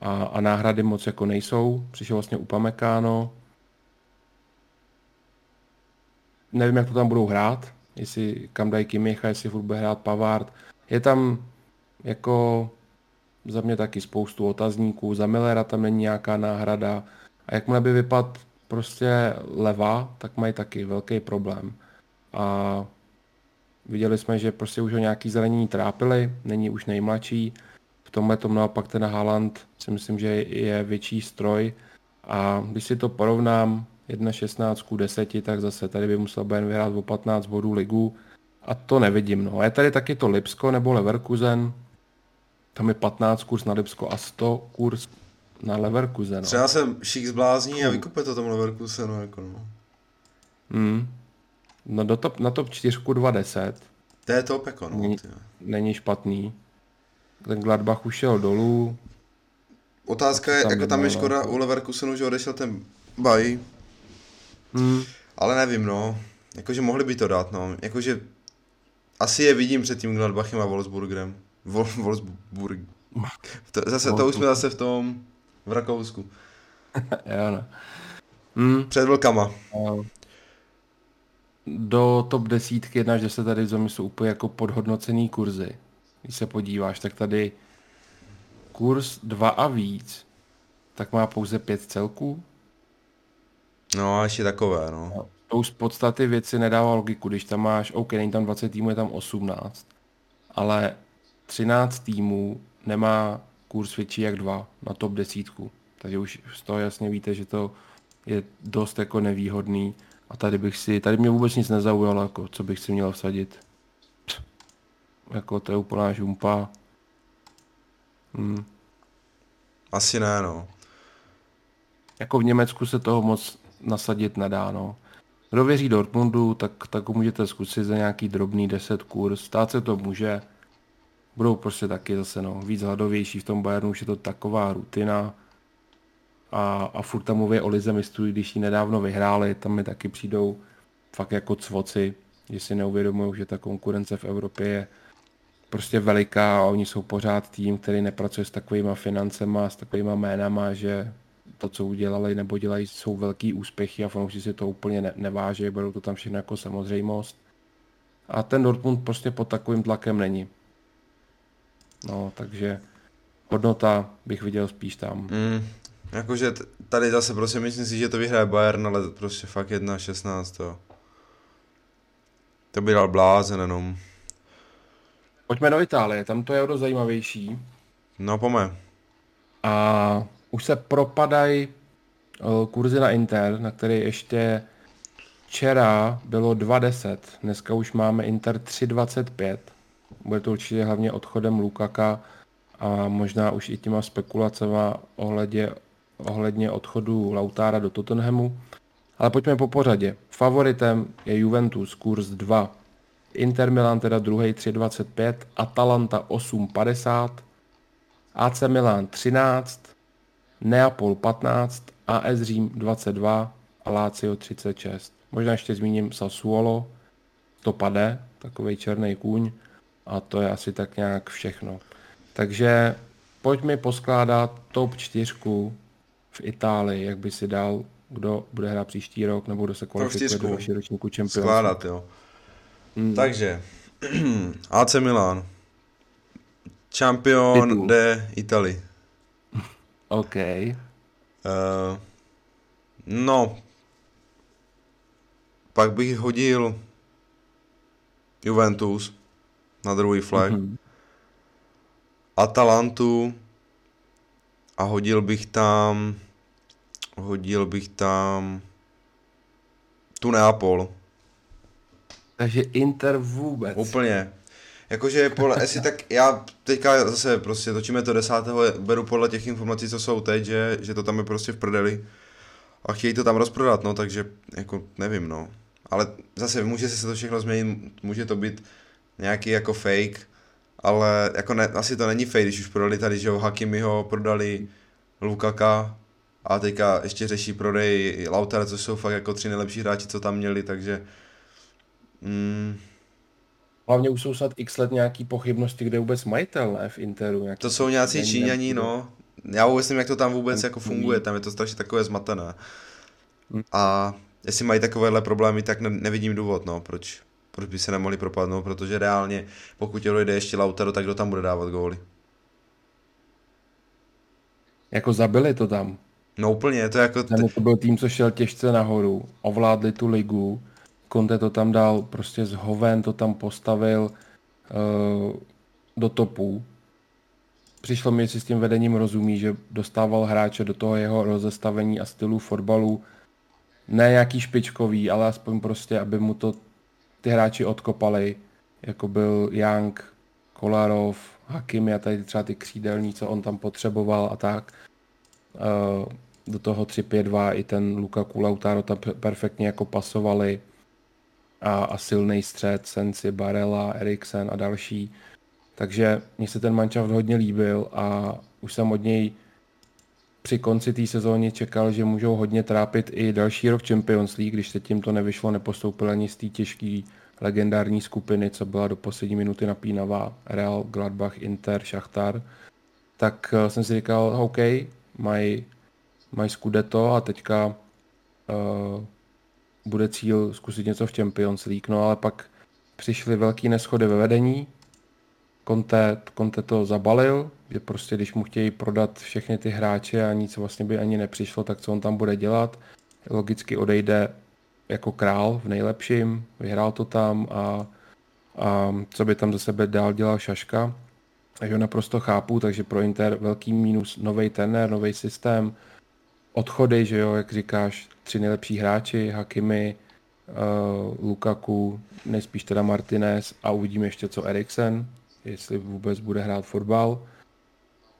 a, a náhrady moc jako nejsou, přišel vlastně Upamecano. Nevím, jak to tam budou hrát, jestli kam dají Kimicha, jestli furt bude hrát Pavard. Je tam jako za mě taky spoustu otazníků, za Millera tam není nějaká náhrada a jakmile by vypad prostě leva, tak mají taky velký problém. A viděli jsme, že prostě už ho nějaký zranění trápili, není už nejmladší. V tomhle tom naopak ten Haaland si myslím, že je větší stroj. A když si to porovnám jedna šestnáct ku deseti, tak zase tady by musel Bayern vyhrát o patnáct bodů ligu. A to nevidím. No. A je tady taky to Lipsko nebo Leverkusen. Tam je patnáct kurz na Lipsko a sto kurz na Leverkusen. No. Třeba se šík zblázní a vykupe to tomu Leverkusenu. Jako no. Hmm. No do top, na top čtyři ku dvě stě. To je top jako no. Není, není špatný. Ten Gladbach už šel dolů. Otázka je, tam jako tam je škoda u Leverkusenu, že odešel ten Bay. Hmm. Ale nevím no. Jakože mohli by to dát no. Jakože asi je vidím před tím Gladbachem a Wolfsburgem. Vol, Wolfsburg. To, zase, to už jsme zase v tom v Rakousku. Jo no. Hmm. Před vlkama. Jo. Do top desítky jedna až deset tady v zemi jsou úplně jako podhodnocený kurzy. Když se podíváš, tak tady kurz dva a víc, tak má pouze pět celků. No a ještě takové, no. no. To už z podstaty věci nedává logiku, když tam máš, ok, není tam dvacet týmů, je tam osmnáct, ale třináct týmů nemá kurz větší jak dva na top desítku. Takže už z toho jasně víte, že to je dost jako nevýhodný. A tady bych si, tady mě vůbec nic nezaujalo, jako co bych si měl vsadit. Pst. Jako to je úplná žumpa. Hmm. Asi ne, no. Jako v Německu se toho moc nasadit nedá, no. Kdo věří Dortmundu, tak, tak ho můžete zkusit za nějaký drobný deset kurz. Stát se to může. Budou prostě taky zase, no, víc hladovější v tom Bayernu, už je to taková rutina. A, a furt tam mluví o lize mistrů, když ji nedávno vyhráli, tam mi taky přijdou fakt jako cvoci, že si neuvědomují, že ta konkurence v Evropě je prostě veliká a oni jsou pořád tým, který nepracuje s takovýma financema, s takovýma jménama, že to, co udělali nebo dělají, jsou velký úspěchy a fanoušci si to úplně ne- neváží, budou to tam všechno jako samozřejmost. A ten Dortmund prostě pod takovým tlakem není. No, takže hodnota bych viděl spíš tam. Mm. Jakože tady zase prostě myslím si, že to vyhraje Bayern, ale prostě fakt jedna šestnáct to. To by dal blázen jenom. Pojďme do Itálie, tam to je o dost zajímavější. No pojďme. A už se propadají kurzy na Inter, na který ještě včera bylo dva deset, dneska už máme Inter tři dvacet pět. Bude to určitě hlavně odchodem Lukaka a možná už i těma spekulacema ohledě, ohledně odchodu Lautara do Tottenhamu. Ale pojďme po pořadě. Favoritem je Juventus, kurz dva. Inter Milan teda druhý tři dvacet pět, Atalanta osm padesát, A C Milan třináct, Neapol patnáct, A S Řím dvacet dva a Lazio třicet šest. Možná ještě zmíním Sassuolo, to pade, takovej černý kůň a to je asi tak nějak všechno. Takže pojď mi poskládat top čtyři v Itálii, jak by si dal, kdo bude hrát příští rok, nebo kdo se kvalifikuje do další ročníku čempionství. Skládat, jo. Hmm. Takže, A C Milan, champion de Itali. OK. Uh, no, pak bych hodil Juventus na druhý flag. Mm-hmm. Atalantu a hodil bych tam hodil bych tam tu Neapol. Takže Inter vůbec. Úplně. Jakože podle, jestli tak já teďka zase prostě točíme to desátého, beru podle těch informací, co jsou teď, že, že to tam je prostě v prdeli a chtějí to tam rozprodat, no, takže jako nevím, no. Ale zase může se to všechno změnit, může to být nějaký jako fake. Ale jako ne, asi to není fej, když už prodali tady, že jo, Hakimiho, prodali Lukaka a teďka ještě řeší prodej Lautara, což jsou fakt jako tři nejlepší hráči, co tam měli, takže... Mm. Hlavně už jsou snad x let nějaký pochybnosti, kde vůbec majitel, ne, v Interu. Nějaký to jsou nějací Číňaní, no. Já vůbec nevím, jak to tam vůbec jako funguje, tam je to strašně takové zmatené. A jestli mají takovéhle problémy, tak ne, nevidím důvod, no, proč. Proč by se nemohli propadnout, protože reálně, pokud jde ještě Lautaro, tak kdo tam bude dávat góly? Jako zabili to tam. No úplně, to jako... T... To byl tým, co šel těžce nahoru, ovládli tu ligu, Conte to tam dal prostě zhoven, to tam postavil uh, do topu. Přišlo mi, si s tím vedením rozumí, že dostával hráče do toho jeho rozestavení a stylu fotbalu, ne jaký špičkový, ale aspoň prostě, aby mu to ty hráči odkopali, jako byl Young, Kolarov, Hakimi a tady třeba ty křídelní, co on tam potřeboval a tak. Do toho tři pět dva i ten Lukaku, Lautaro tam perfektně jako pasovali a, a silný střed, Sensi, Barella, Eriksen a další. Takže mně se ten mančaft hodně líbil a už jsem od něj při konci té sezóny čekal, že můžou hodně trápit i další rok Champions League, když se tím to nevyšlo, nepostoupil ani z té těžké legendární skupiny, co byla do poslední minuty napínavá, Real, Gladbach, Inter, Šachtar. Tak jsem si říkal, OK, mají maj Scudetto a teďka uh, bude cíl zkusit něco v Champions League. No ale pak přišly velký neshody ve vedení, Conte, Conte to zabalil, že prostě když mu chtějí prodat všechny ty hráče a nic vlastně by ani nepřišlo, tak co on tam bude dělat. Logicky odejde jako král v nejlepším, vyhrál to tam a, a co by tam za sebe dál dělal Šaška. Takže ho naprosto chápu, takže pro Inter velký mínus, novej trenér, novej systém, odchody, že jo, jak říkáš, tři nejlepší hráči, Hakimi, uh, Lukaku, nejspíš teda Martinez a uvidíme ještě co Eriksen, jestli vůbec bude hrát fotbal.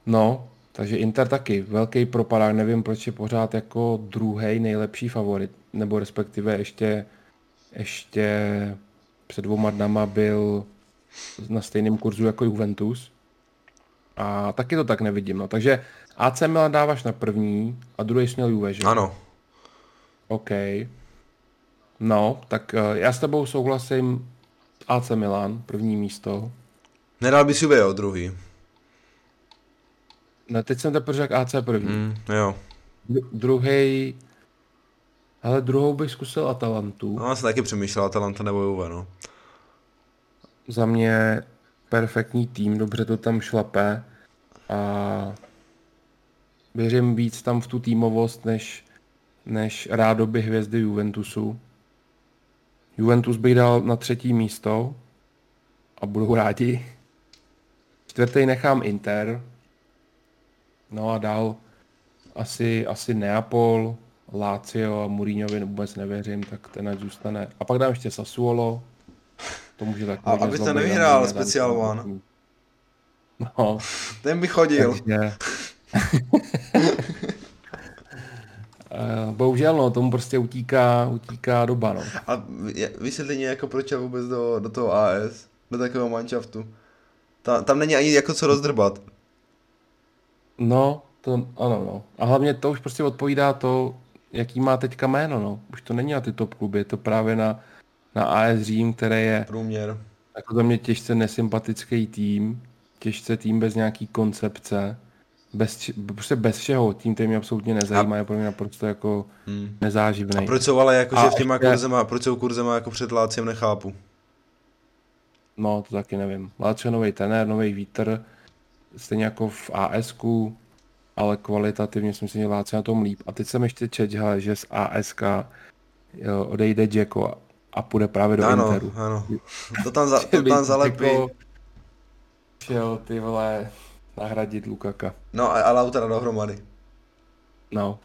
No, takže Inter taky, velký propadák, nevím proč je pořád jako druhý nejlepší favorit, nebo respektive ještě, ještě před dvouma dnama byl na stejném kurzu jako Juventus a taky to tak nevidím. No. Takže A C Milan dáváš na první a druhý směl Juve, že? Ano. OK. No, tak já s tebou souhlasím, A C Milan, první místo. Nedal bys Juve, jo, druhý. No, teď jsem teprve řekl A C první. Mm, jo. Dru- druhý, ale druhou bych zkusil Atalantu. No, já jsem taky přemýšlel Atalanta nebo Juve, no. Za mě perfektní tým, dobře to tam šlape a věřím víc tam v tu týmovost, než, než rádoby hvězdy Juventusu. Juventus bych dal na třetí místo a budou rádi. Čtvrtý nechám Inter. No a dál asi, asi Neapol, Lazio a Mourinhovi vůbec nevěřím, tak ten ať zůstane. A pak dám ještě Sassuolo. To může tak a aby to nevyhrál Special One. No. Ten by chodil. Takže... Bohužel, no, tomu prostě utíká, utíká doba, no. A vysvětlení jako proč já vůbec do, do toho A S, do takového manšaftu. Ta, tam není ani jako co rozdrbat. No, to ano, no. A hlavně to už prostě odpovídá to, jaký má teďka jméno, no. Už to není na ty top kluby, je to právě na na A S Řím, který je průměr. Jako za mě těžce nesympatický tým, těžce tým bez nějaký koncepce, bez, prostě bez všeho, tým, který mě absolutně nezajímá, a... je pro mě naprosto jako hmm. nezáživnej. A proč jsou ale jako, že v těma ještě... kurzema, proč jsou kurzema jako před Láciem, nechápu. No, to taky nevím. Lácio, novej trenér, novej vítr, stejně jako v ASku, ale kvalitativně si myslím, že Lácio na tom líp. A teď jsem ještě čet, že z A S K odejde Džeko a půjde právě do ano, Interu. Ano, ano. To tam, za, to tam zalepí. Jako šel ty vole nahradit Lukaka. No a, a Lautaro dohromady. No.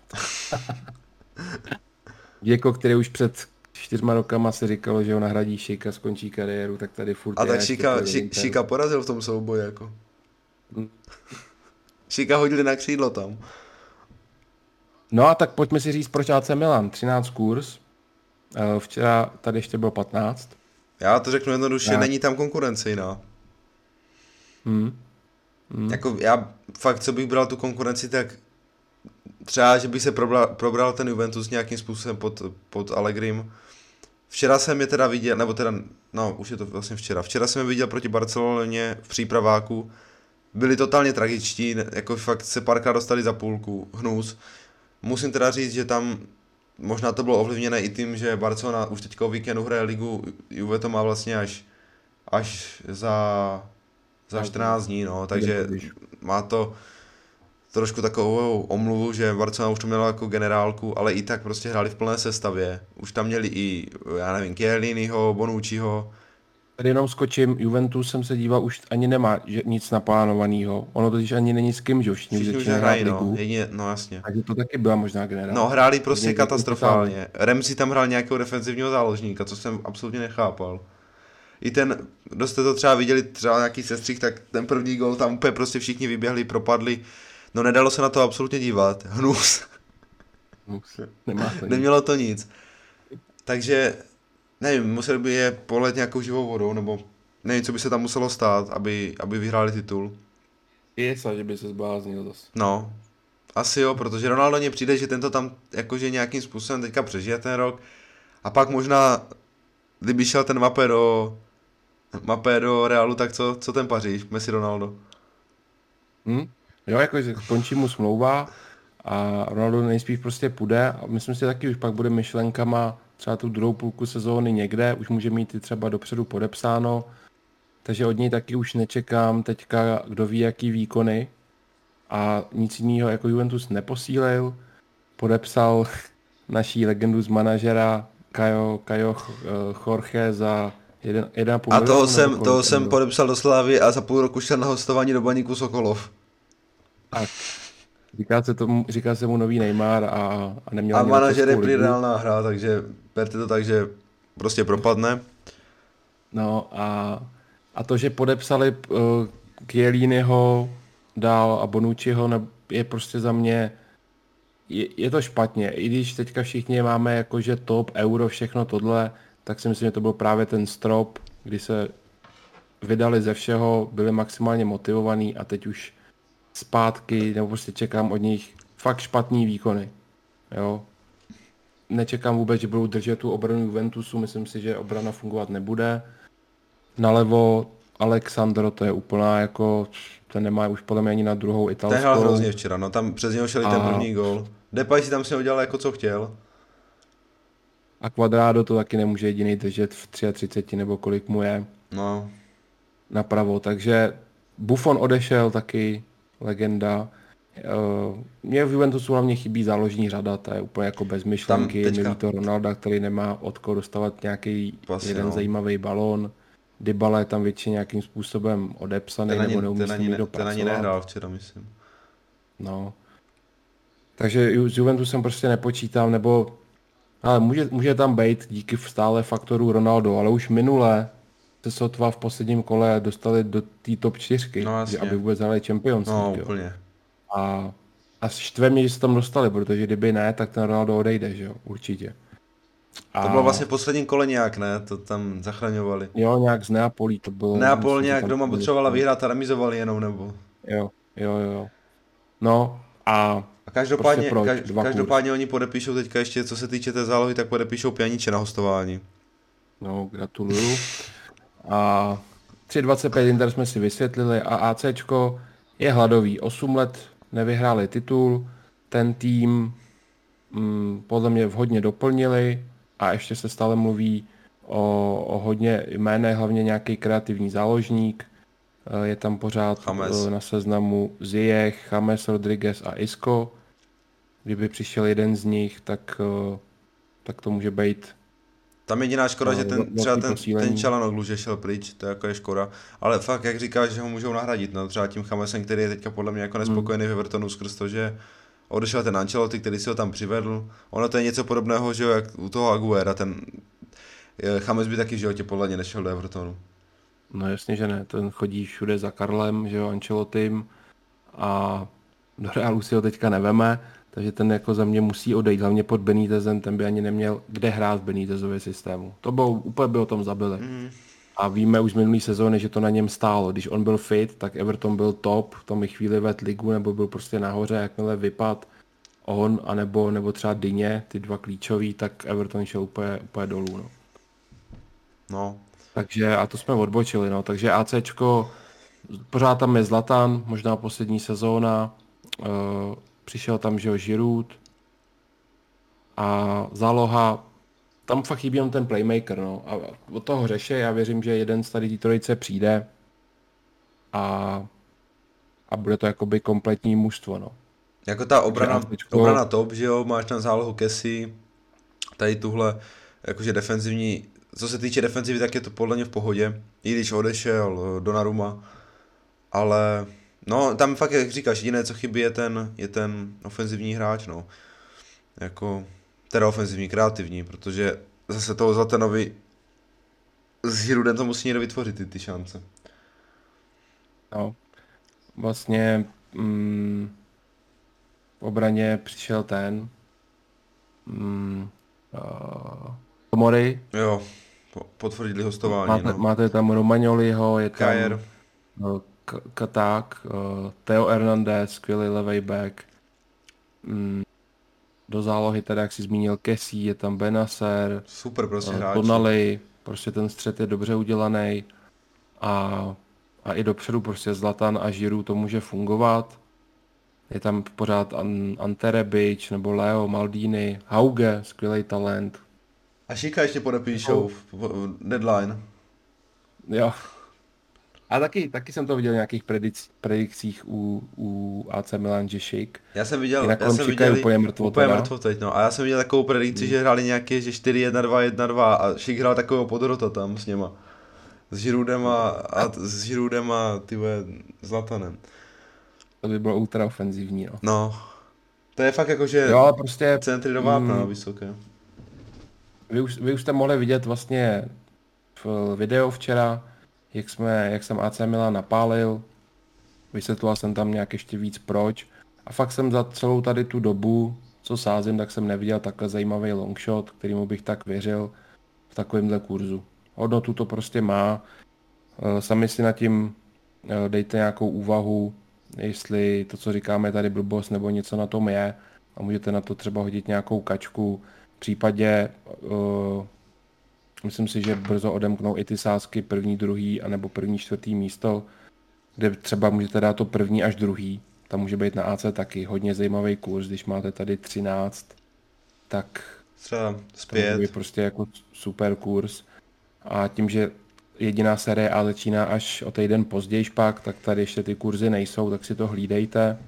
Děko, který už před čtyřma rokama se říkalo, že ho nahradí Šika, skončí kariéru, tak tady furt a je. A tak Šika, ši, Šika porazil v tom souboji jako. Šika hodili na křídlo tam. No a tak pojďme si říct, proč A C Milan, třináct kurz. Včera tady ještě bylo patnáct. Já to řeknu jednoduše, já. Není tam konkurence jiná. Hmm. Hmm. Jako já fakt, co bych bral tu konkurenci, tak třeba, že bych se probral, probral ten Juventus nějakým způsobem pod, pod Allegrim. Včera jsem je teda viděl, nebo teda, no už je to vlastně včera, včera jsem je viděl proti Barceloně v přípraváku. Byli totálně tragičtí, jako fakt se párkrát dostali za půlku, hnus. Musím teda říct, že tam možná to bylo ovlivněné i tím, že Barcelona už teďka o víkendu hraje ligu, Juve to má vlastně až, až za, za čtrnáct dní, no, takže má to trošku takovou omluvu, že Barcelona už to měla jako generálku, ale i tak prostě hráli v plné sestavě. Už tam měli i, já nevím, Chielliniho, Bonucciho. Tady jenom skočím, Juventus jsem se díval, už ani nemá že, nic naplánovaného. Ono totiž ani není s kým, že už všichni už hrají, no, jedině, no jasně. Takže to taky byla možná generálka. No hráli prostě jedině katastrofálně. Ramsey tam hrál nějakého defenzivního záložníka, co jsem absolutně nechápal. I ten, kdo jste to třeba viděli, třeba nějaký sestřih, tak ten první gol tam úplně prostě všichni vyběhli, propadli. No nedalo se na to absolutně dívat. Hnus. Hnus. Nemělo to nic. Takže, nevím, museli by je polet nějakou živou vodou, nebo nevím, co by se tam muselo stát, aby, aby vyhráli titul. Je se, že by se zbláznil zase. No, asi jo, protože Ronaldo mně přijde, že tento tam jakože nějakým způsobem teďka přežije ten rok. A pak možná, kdyby šel ten Mbappé do, Mbappé do Realu, tak co, co ten Paříž, Messi, Ronaldo? Hm? Jo, jakože končí mu smlouva a Ronaldo nejspíš prostě půjde a myslím si taky už pak bude myšlenkama třeba tu druhou půlku sezóny někde, už může mít i třeba dopředu podepsáno, takže od něj taky už nečekám teďka, kdo ví jaký výkony a nic jiného jako Juventus neposílil, podepsal naší legendu z manažera Caio, Caio Jorge za jeden, jeden a půl. A toho, roku, jsem, toho roku, jsem podepsal do Slavie a za půl roku šel na hostování do Baníku Sokolov. Tak, říká se, tomu, říká se mu nový Neymar a, a neměl... A manažer je plirálná hra, takže berte to tak, že prostě propadne. No a, a to, že podepsali uh, Chielliniho dál a Bonucciho, ne, je prostě za mě... Je, je to špatně, i když teďka všichni máme jakože top, euro, všechno tohle, tak si myslím, že to byl právě ten strop, kdy se vydali ze všeho, byli maximálně motivovaní a teď už zpátky, nebo prostě čekám od nich fakt špatný výkony, jo. Nečekám vůbec, že budou držet tu obranu Juventusu, myslím si, že obrana fungovat nebude. Nalevo Alexandro, to je úplná jako, ten nemá už podle mě ani na druhou italskou. Ten hrál hrozně včera, no tam přes něho šel a... ten první gól. Depay si tam si udělal jako co chtěl. A Quadrado to taky nemůže jediný držet v třicet tři nebo kolik mu je. No. Napravo, takže Buffon odešel taky. Legenda. Mně v Juventusu hlavně chybí záložní řada, ta je úplně jako bez myšlenky. Mluví to Ronalda, který nemá od koho dostávat nějaký Pasy, jeden no. zajímavý balón. Dybala je tam většině nějakým způsobem odepsaný, ten nebo neumí s ním dopracovat. Ten ani nehrál včera, myslím. No. Takže s Juventusem prostě nepočítám, nebo... Ale může, může tam být díky stále faktoru Ronaldo, ale už minule se sotva v posledním kole dostali do té top čtyřky, no, že aby vůbec hráli Champions League. No, úplně. A, a štve mě, že se tam dostali, protože kdyby ne, tak ten Ronaldo odejde, že jo, určitě. A... To bylo vlastně v posledním kole nějak, ne? To tam zachraňovali. Jo, nějak z Neapolí to bylo. Neapol nějak doma potřebovala vyhrát a remizovali jenom, nebo? Jo, jo, jo. No a... A každopádně, prostě proč, kaž, každopádně oni podepíšou teďka ještě, co se týče té zálohy, tak podepíšou Pjaniče na hostování. No, gratuluju. A tři dvacet pět Inter jsme si vysvětlili a ACčko je hladový. osm let nevyhráli titul, ten tým mm, podle mě vhodně doplnili a ještě se stále mluví o, o hodně jménech, hlavně nějaký kreativní záložník. Je tam pořád James na seznamu Ziyech, James, Rodriguez a Isco. Kdyby přišel jeden z nich, tak, tak to může být. Tam jediná škoda, no, že ten, třeba ten, ten Çalhanoğlu, že šel pryč, to jako je škoda, ale fakt, jak říkáš, že ho můžou nahradit, no, třeba tím Chamesem, který je teďka podle mě jako nespokojený hmm. v Evertonu skrz to, že odešel ten Ancelotti, který si ho tam přivedl, ono to je něco podobného, že jak u toho Aguera, ten James by taky v životě podle mě nešel do Evertonu. No jasně, že ne, ten chodí všude za Karlem, že jo, Ancelottim a do Realu si ho teďka neveme. Takže ten jako za mě musí odejít, hlavně pod Benítezem, ten by ani neměl kde hrát v Benítezově systému. To bylo, úplně by o tom zabili. Mm. A víme už z minulý sezóny, že to na něm stálo. Když on byl fit, tak Everton byl top, tam i chvíli ved ligu, nebo byl prostě nahoře, jakmile vypad on, anebo, nebo třeba Dyně, ty dva klíčový, tak Everton šel úplně, úplně dolů. No. No. Takže, a to jsme odbočili, no. Takže ACčko, pořád tam je Zlatan, možná poslední sezóna, uh, přišel tam, že jo, Giroud a záloha, tam fakt chybí on ten playmaker, no, a od toho řeše, já věřím, že jeden z tady tí trojice přijde a, a bude to jakoby kompletní mužstvo, no. Jako ta obrana, obrana top, že jo, máš tam zálohu Kessi, tady tuhle, jakože defenzivní, co se týče defenzivy, tak je to podle mě v pohodě, i když odešel Donnarumma, ale no tam fakt, jak říkáš, jediné, co chybí, je ten, je ten ofenzivní hráč, no, jako, teda ofenzivní, kreativní, protože zase toho Zlatanovi s Žirudem to musí někdo vytvořit, ty, ty šance. No, vlastně mm, v obraně přišel ten mm, uh, Tomori. Jo, po, potvrdili hostování. Máte, no. máte tam Romagnoliho, je tam Kajer. Uh, K- Katák, uh, Theo Hernandez, skvělý levej back. Mm, do zálohy teda, jak jsi zmínil, Kessi, je tam Benacer. Super, prostě hráč. Uh, Tonali, prostě ten střed je dobře udělaný. A A i dopředu prostě Zlatan a Giroud to může fungovat. Je tam pořád An- Ante Rebić, nebo Leo, Maldini, Hauge, skvělý talent. A Šika ještě podepíšou no. v deadline. Jo. A taky, taky jsem to viděl v nějakých predic- predikcích u, u A C Milan, že Šik. Já jsem viděl, já jsem viděl úplně mrtvo, úplně mrtvo teď, no. A já jsem viděl takovou predikci, hmm. že hráli nějaké, že čtyři jedna dva jedna dva a Šik hrál takového podrota tam s něma. S Žirudem a, a s Žirudem a tyhle Zlatanem. To by bylo ultra ofenzivní, no. No. To je fakt jakože jo, prostě, centry do vápna mm, vysoké. Vy už, vy už jste mohli vidět vlastně v videu včera, jak jsme, jak jsem A C Milan napálil. Vysvětloval jsem tam nějak ještě víc proč. A fakt jsem za celou tady tu dobu, co sázím, tak jsem neviděl takhle zajímavý longshot, kterýmu bych tak věřil v takovémhle kurzu. Hodnotu to prostě má. Sami si nad tím dejte nějakou úvahu, jestli to, co říkáme, tady blbost nebo něco na tom je a můžete na to třeba hodit nějakou kačku. V případě, uh, myslím si, že brzo odemknou i ty sázky první, druhý anebo první, čtvrtý místo, kde třeba můžete dát to první až druhý. Tam může být na A C taky hodně zajímavý kurz, když máte tady třináct, tak třeba zpět. To je prostě jako super kurz. A tím, že jediná série A začíná až o týden později pak, tak tady ještě ty kurzy nejsou, tak si to hlídejte.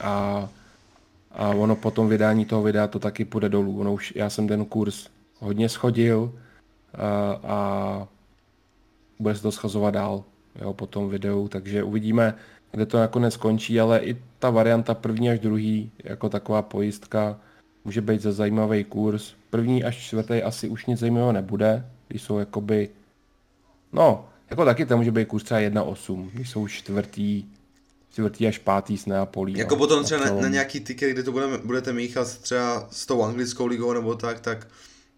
A, a ono po tom vydání toho videa to taky půjde dolů. Ono už, já jsem ten kurz hodně schodil a, a bude se to schazovat dál, jo, po tom videu. Takže uvidíme, kde to nakonec končí, ale i ta varianta první až druhý, jako taková pojistka, může být za zajímavý kurz. První až čtvrtý asi už nic zajímavého nebude, když jsou jakoby, no, jako taky tam může být kurz třeba jedna osm, když jsou čtvrtý, čtvrtý až pátý s Napoli. Jako potom třeba na, na nějaký ticket, kde to budeme, budete míchat třeba s tou anglickou ligou nebo tak, tak,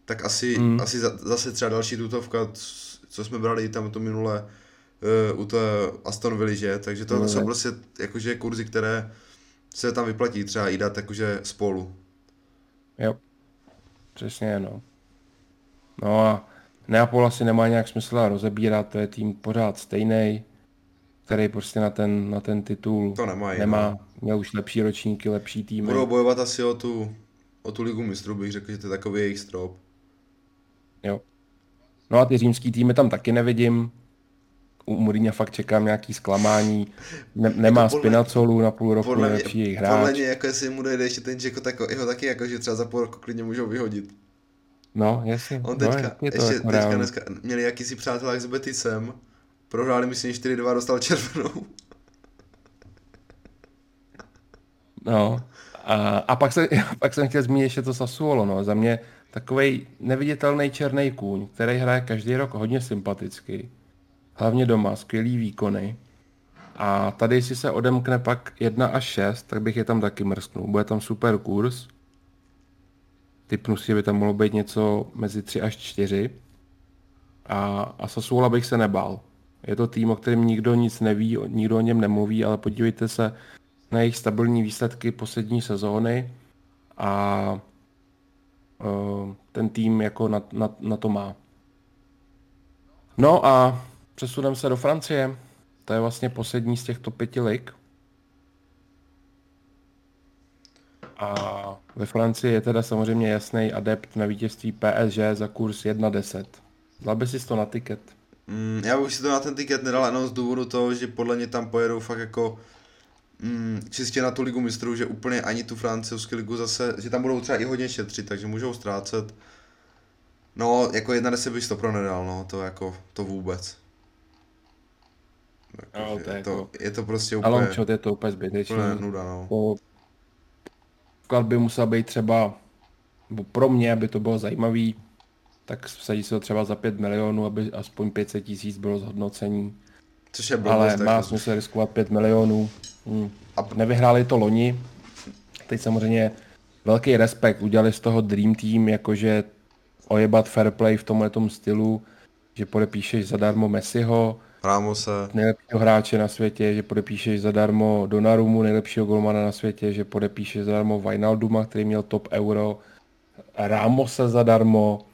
tak asi, mm. asi za, zase třeba další tutovka, co jsme brali tam to minule uh, u té Aston Villa, že? Takže to, to jsou prostě jakože kurzy, které se tam vyplatí třeba i dát jakože spolu. Jo, přesně, no. No a Neapol asi nemá nějak smysl rozebírat, to je tým pořád stejný, který prostě na ten, na ten titul to nemají, nemá, no. Měl už lepší ročníky, lepší týmy. Budou bojovat asi o tu, o tu ligu mistrů, bych řekl, že to je takový jejich strop. Jo. No a ty římský týmy tam taky nevidím, u Mourinha fakt čekám nějaký zklamání, ne, nemá jako Spinazzolu na půl roku nejlepší jejich hráč. Podle mě, jako jestli mu dojde ještě ten Čeko, tak jeho taky jako, že třeba za půl roku klidně můžou vyhodit. No, jasně. On teďka, no, jasně ještě jako teďka dneska měli jakýsi přátelák s Betisem, prohráli myslím čtyři dva, dostal červenou. No, a, a pak, se, pak jsem chtěl zmínit ještě to Sassuolo, no, za mě takovej neviditelný černý kůň, který hraje každý rok hodně sympaticky, hlavně doma, skvělý výkony. A tady, jestli se odemkne pak jedna až šest, tak bych je tam taky mrsknul, bude tam super kurz. Typnu si, by tam mohlo být něco mezi tři až čtyři. A, a Sassuola bych se nebál. Je to tým, o kterém nikdo nic neví, nikdo o něm nemluví, ale podívejte se na jejich stabilní výsledky poslední sezóny a uh, ten tým jako na, na, na to má. No a přesuneme se do Francie. To je vlastně poslední z těchto pěti lig. A ve Francii je teda samozřejmě jasný adept na vítězství P S G za kurz jedna deset. Dal by si to na tiket? Mm, já bych si to na ten tiket nedal jenom z důvodu toho, že podle mě tam pojedou fakt jako mm, čistě na tu ligu mistrů, že úplně ani tu francouzskou ligu zase, že tam budou třeba i hodně šetřit, takže můžou ztrácet. No, jako jedna deset bych to pro nedal, no, to jako, to vůbec. Jako, no, to je, je, to, jako... je to prostě úplně... Ale je to úplně zbytečný. Úplně nuda, no. To... Vklad by musel být třeba, pro mě, aby to bylo zajímavý, tak vsadí se to třeba za pět milionů, aby aspoň pět set tisíc bylo zhodnocení. Což je blbost. Ale má smysl riskovat pět milionů. Hmm. A p- Nevyhráli to loni. Teď samozřejmě velký respekt. Udělali z toho Dream Team, jakože ojebat fair play v tomhletom stylu, že podepíšeš zadarmo Messiho, Ramose, nejlepšího hráče na světě, že podepíšeš zadarmo Donnarummu, nejlepšího golmana na světě, že podepíšeš zadarmo Wijnalduma, který měl top euro, Ramose zadarmo.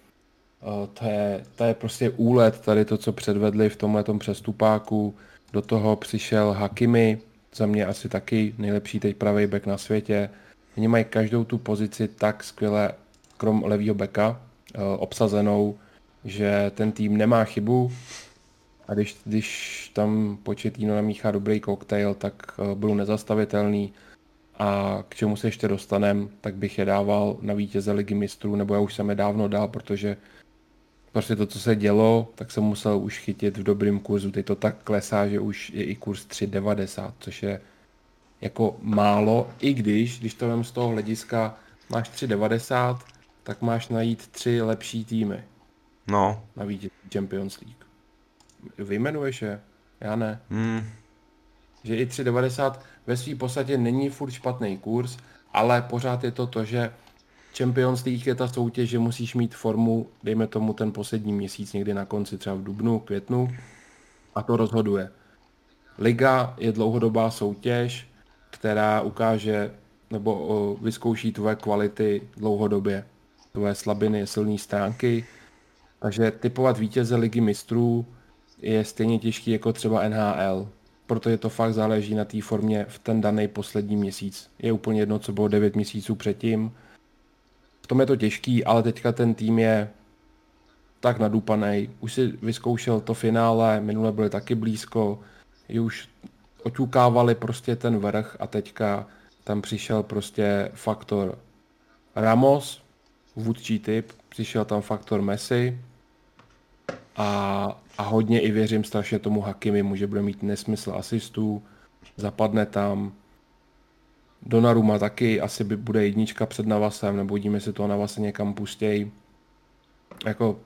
To je, to je prostě úlet, tady to, co předvedli v tomhletom přestupáku. Do toho přišel Hakimi, za mě asi taky nejlepší teď pravý back na světě. Oni mají každou tu pozici tak skvěle, krom levýho backa, obsazenou, že ten tým nemá chybu. A když, když tam Pochettino namíchá dobrý koktejl, tak budou nezastavitelný. A k čemu se ještě dostanem, tak bych je dával na vítěze Ligy mistrů, nebo já už jsem je dávno dal, protože prostě to, co se dělo, tak jsem musel už chytit v dobrým kurzu. Teď to tak klesá, že už je i kurz tři devadesát, což je jako málo, i když, když to vem z toho hlediska, máš tři devadesát, tak máš najít tři lepší týmy. No. Na vítěz Champions League. Vyjmenuješ je? Já ne. Hmm. Že i tři devadesát ve své podstatě není furt špatný kurz, ale pořád je to to, že Champions League je ta soutěž, že musíš mít formu, dejme tomu ten poslední měsíc, někdy na konci, třeba v dubnu, květnu, a to rozhoduje. Liga je dlouhodobá soutěž, která ukáže nebo vyzkouší tvoje kvality dlouhodobě, tvoje slabiny, silné stránky, takže typovat vítěze Ligy mistrů je stejně těžký jako třeba N H L. Protože to fakt záleží na té formě v ten daný poslední měsíc. Je úplně jedno, co bylo devět měsíců předtím. V tom je to těžký, ale teďka ten tým je tak nadupanej. Už si vyzkoušel to finále, minule byly taky blízko, už oťukávali prostě ten vrch a teďka tam přišel prostě faktor Ramos, vůdčí typ, přišel tam faktor Messi a A hodně i věřím strašně tomu Hakimimu, že bude mít nesmysl asistů, zapadne tam. Donnarumma taky, asi by bude jednička před Navasem, nebo uvidíme, si toho Navase někam pustěj. Jako,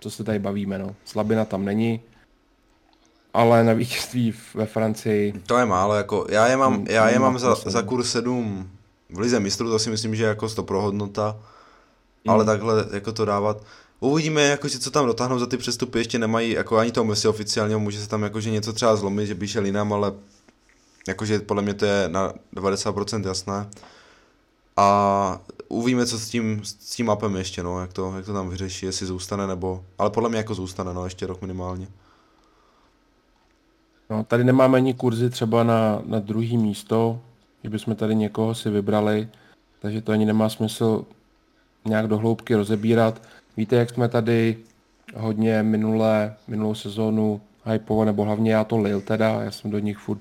co se tady bavíme, no. Slabina tam není, ale na vítězství ve Francii... To je málo, jako, já je mám, já je mám za, za kurz sedm v Lize mistrů, to si myslím, že je jako sto pro hodnota, ale mm. takhle jako to dávat... Uvidíme, jakože co tam dotáhnou za ty přestupy, ještě nemají jako ani toho Messi oficiálně, může se tam jakože něco třeba zlomit, že by šel jinam, ale jakože podle mě to je na devadesát procent jasné. A uvidíme, co s tím, s tím mapem ještě, no, jak to, jak to tam vyřeší, jestli zůstane nebo, ale podle mě jako zůstane, no, ještě rok minimálně. No, tady nemáme ani kurzy třeba na, na druhý místo, že bychom tady někoho si vybrali, takže to ani nemá smysl nějak do hloubky rozebírat. Víte, jak jsme tady hodně minulé, minulou sezónu hypovali, nebo hlavně já to Lille teda, já jsem do nich furt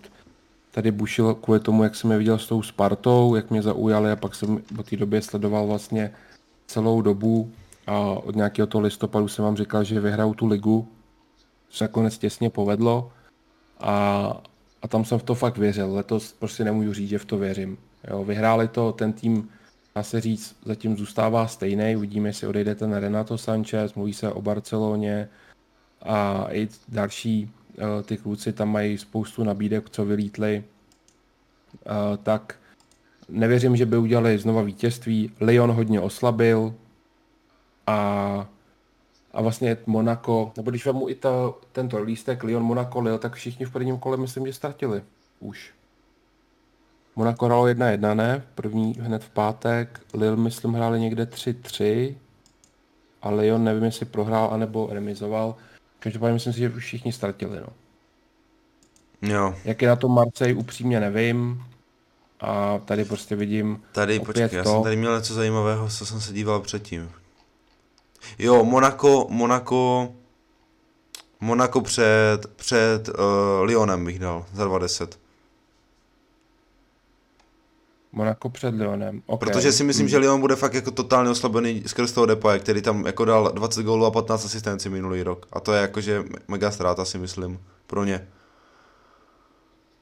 tady bušil kvůli tomu, jak jsem je viděl s tou Spartou, jak mě zaujali a pak jsem od té době sledoval vlastně celou dobu a od nějakého toho listopadu jsem vám říkal, že vyhraju tu ligu, což nakonec těsně povedlo a, a tam jsem v to fakt věřil, letos prostě nemůžu říct, že v to věřím. Jo, vyhráli to, ten tým dá se říct, zatím zůstává stejný, uvidíme, jestli odejde ten Renato Sanchez, mluví se o Barceloně a i další ty kluci tam mají spoustu nabídek, co vylítli, tak nevěřím, že by udělali znova vítězství. Lyon hodně oslabil a, a vlastně Monaco, nebo když vezmu i ta, tento lístek Lyon, Monaco, Lille, tak všichni v prvním kole myslím, že ztratili už. Monaco hrálo jedna jedna, ne? První hned v pátek. Lille, myslím, hráli někde tři tři. A Lyon nevím, jestli prohrál, anebo remizoval. Každopádně myslím si, že všichni ztratili, no. Jo. Jak je na tom Marseille, upřímně nevím. A tady prostě vidím tady, opět počkej, to. Já jsem tady měl něco zajímavého, co jsem se díval předtím. Jo, Monaco, Monaco... Monaco před, před uh, Lyonem bych dal za dva deset. Monaco před Lyonem. Okay. Protože si myslím, že Lyon bude fakt jako totálně oslabený skrz toho Depaye, který tam jako dal dvacet gólů a patnáct asistencí minulý rok. A to je jakože mega ztráta, si myslím, pro ně.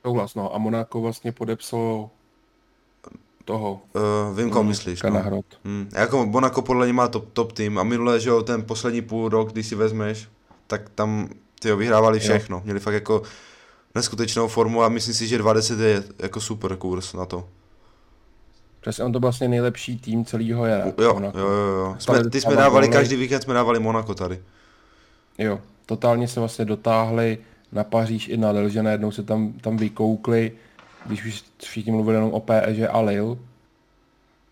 Souhlas, no. A Monaco vlastně podepsalo toho. Uh, vím, koho myslíš. No. Hmm. Jako Monaco podle něj má top, top tým a minulé, že jo, ten poslední půl rok, když si vezmeš, tak tam tyjo, vyhrávali všechno. Jo. Měli fakt jako neskutečnou formu a myslím si, že dvacet je jako super kurz na to. Přesně, on to byl vlastně nejlepší tým celého jara. Jo, jo, jo, jo. Jsme, ty jsme dávali, každý víkend jsme dávali Monaco tady. Jo, totálně se vlastně dotáhli na Paříž i na Lille, že najednou se tam, tam vykoukli, když už všichni mluvili jenom o P S G a Lille,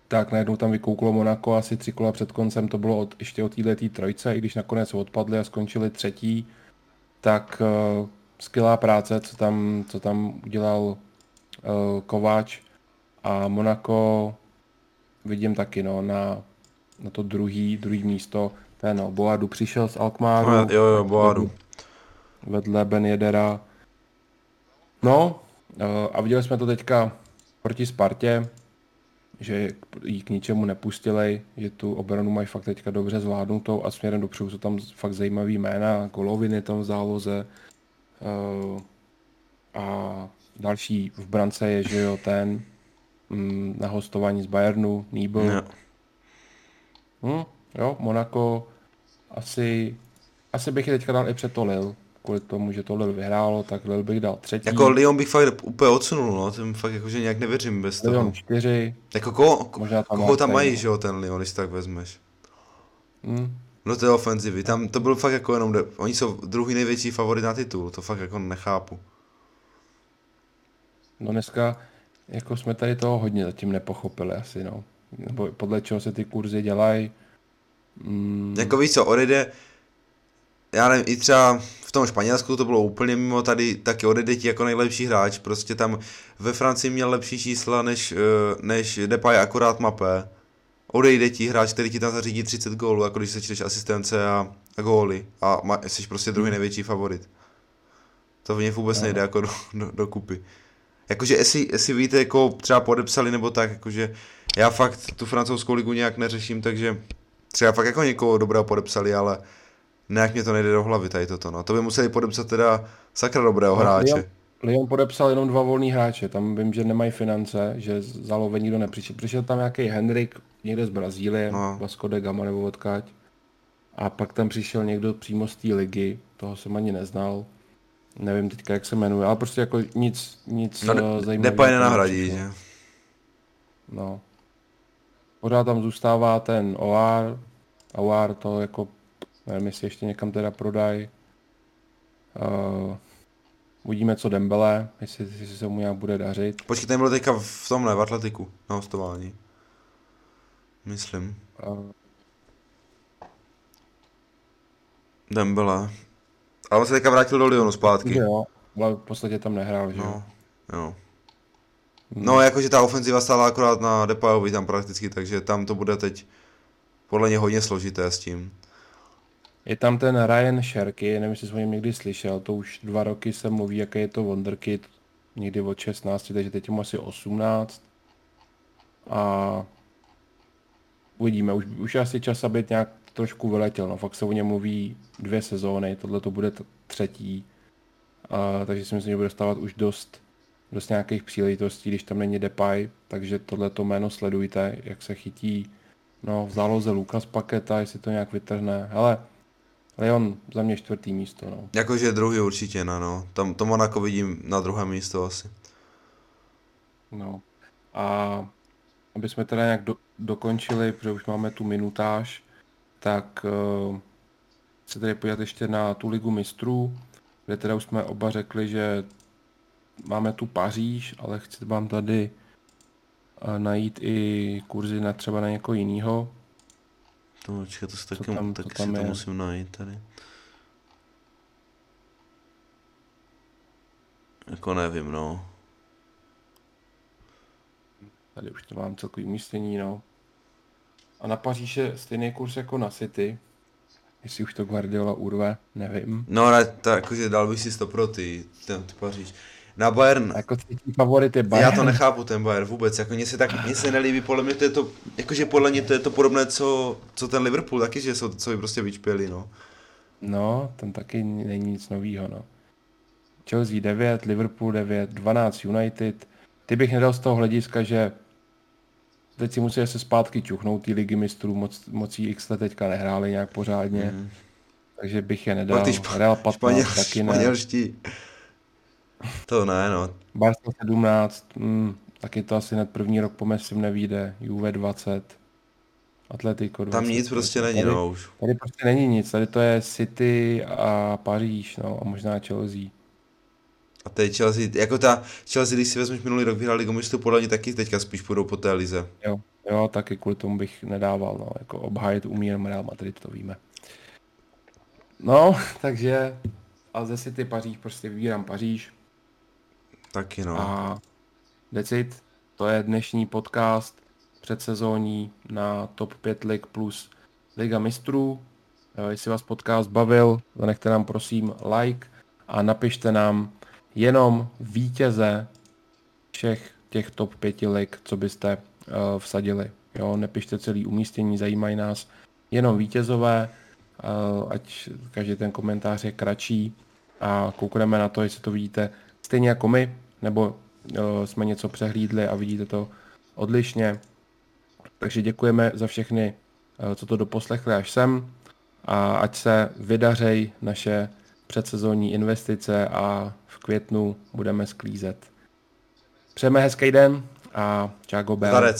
tak najednou tam vykouklo Monaco, asi tři kola před koncem to bylo od, ještě od této trojce, i když nakonec odpadli a skončili třetí, tak uh, skvělá práce, co tam, co tam udělal uh, Kováč. A Monaco vidím taky no, na, na to druhý, druhý místo, ten no, Boadu přišel z Alkmaru, no, jo, jo, Boadu. Vedle Ben Yedera. No a viděli jsme to teďka proti Spartě, že jí k ničemu nepustili, že tu obranu mají fakt teďka dobře zvládnutou a směrem dopředu jsou tam fakt zajímavý jména, Goloviny tam v záloze a další v brance je, že jo, ten na hostování z Bayernu, Nýbl. No. Hm, jo, Monaco asi, asi bych je teďka dal i před to Lille. Kvůli tomu, že to Lille vyhrálo, tak Lille bych dal třetí. Jako Lyon bych fakt úplně odsunul, no, ten fakt jakože nějak nevěřím bez Lyon toho. Lyon čtyři. Jako koho, ko, koho tam mají, že jo, ten Lyon, když tak vezmeš. Hm. No to je ofenzivy, tam to byl fakt jako jenom, de- oni jsou druhý největší favorit na titul, to fakt jako nechápu. No dneska jako jsme tady toho hodně zatím nepochopili asi, no. Nebo podle čeho se ty kurzy dělají. Mm. Jako víš co, odejde, já nevím, i třeba v tom Španělsku to bylo úplně mimo, tady taky odejde ti jako nejlepší hráč, prostě tam ve Francii měl lepší čísla než, než Depay, akorát Mbappé. Odejde ti hráč, který ti tam zařídí třicet gólů, jako když sečteš asistence a, a góly a má, jsi prostě druhý největší favorit. To v ně vůbec no. nejde jako do, do, do kupy. Jakože jestli, jestli víte, jako třeba podepsali nebo tak, jakože já fakt tu francouzskou ligu nějak neřeším, takže třeba fakt jako někoho dobrého podepsali, ale nějak mě to nejde do hlavy tady toto, no. To by museli podepsat teda sakra dobrého no, hráče. Lyon, Lyon podepsal jenom dva volný hráče, tam vím, že nemají finance, že za Love nikdo nepřišel. Přišel tam nějaký Henrik někde z Brazílie, no. Vasco de Gama nebo odkáď. A pak tam přišel někdo přímo z té ligy, toho jsem ani neznal. Nevím teďka, jak se jmenuje, ale prostě jako nic, nic no, zajímavého. Depay nenahradí, že? No. Pořád tam zůstává ten O R, O R to jako, nevím, jestli ještě někam teda prodají. Uh, uvidíme, co Dembele, jestli, jestli se mu nějak bude dařit. Počkej, ten byl teďka v tomhle, v Atletiku, na hostování. Myslím. Uh. Dembele. Ale on se teďka vrátil do Lyonu zpátky. Jo, ale v podstatě tam nehrál, že no, jo. No, jakože ta ofenziva stála akorát na Depayovi tam prakticky, takže tam to bude teď podle něj hodně složité s tím. Je tam ten Ryan Cherky, nevím, jestli jsem o něm někdy slyšel, to už dva roky se mluví, jaké je to wonderkid, někdy od šestnácti, takže teď je mu asi osmnáct. A uvidíme, už, už asi čas, aby nějak trošku vyletěl, no fakt se o něm mluví dvě sezóny, tohle to bude t- třetí, a, takže si myslím, že bude dostávat už dost, dost nějakých příležitostí, když tam není Depay, takže tohle to jméno sledujte, jak se chytí, no v záloze Lukas Paketa, jestli to nějak vytrhne, hele, Leon za mě čtvrtý místo, no. Jakože druhý určitě, no, no. Tam to Monaco vidím na druhé místo asi. No, a aby jsme teda nějak do, dokončili, protože už máme tu minutáž, tak uh, se tady podívat ještě na tu ligu mistrů, kde teda už jsme oba řekli, že máme tu Paříž, ale chci vám tady uh, najít i kurzy na třeba na někoho jinýho. To, čekaj, to si taky, tam, taky to si to musím najít tady. Jako nevím, no. Tady už to mám celkový umístění, no. A na Paříž je stejný kurz jako na City, jestli už to Guardiola urve, nevím. No ale tak, jakože dal bych si sto pro ty, ten, ty Paříž. na Bayern. Jako třetí favorit je Bayern. Já to nechápu, ten Bayern vůbec, jako mně se tak, mně se nelíbí, podle mě to je to, jakože podle mě to je to podobné, co, co ten Liverpool taky, že jsou, co by prostě vyčpěli, no. No, tam taky není nic novýho, no. Chelsea devět, Liverpool devět, dvanáct United, ty bych nedal z toho hlediska, že teď si musí se zpátky čuchnout, ty ligy mistrů, moc, moc X let teďka nehráli nějak pořádně, mm. takže bych je nedal. Špa- Real patnáct, španěl, taky ne. Španělští. To ne, no. Barcelona sedmnáct, mm, taky to asi hned první rok po Messim nevyjde, Juve dvacet, Atlético dvacet. Tam nic prostě není, tady, no už. Tady prostě není nic, tady to je City a Paříž, no a možná Chelsea. A teď Chelsea, jako ta Chelsea, když si vezmeš minulý rok vyhrál Ligu mistrů, podle mě taky teďka spíš půjdou po té lize. Jo, jo, taky kvůli tomu bych nedával, no, jako obhájit umí jenom Real Madrid, to víme. No, takže, a ze City Paříž, prostě vybírám Paříž. Taky no. A decid, to je dnešní podcast předsezóní na top pět lig plus Liga mistrů. Jestli vás podcast bavil, zanechte nám prosím like a napište nám jenom vítěze všech těch top pěti lig, co byste uh, vsadili. Jo, nepište celý umístění, zajímají nás jenom vítězové, uh, ať každý ten komentář je kratší a koukneme na to, jestli to vidíte stejně jako my, nebo uh, jsme něco přehlídli a vidíte to odlišně. Takže děkujeme za všechny, uh, co to doposlechli až sem a ať se vydařej naše předsezónní investice a v květnu budeme sklízet. Přejeme hezký den a čágo Bell.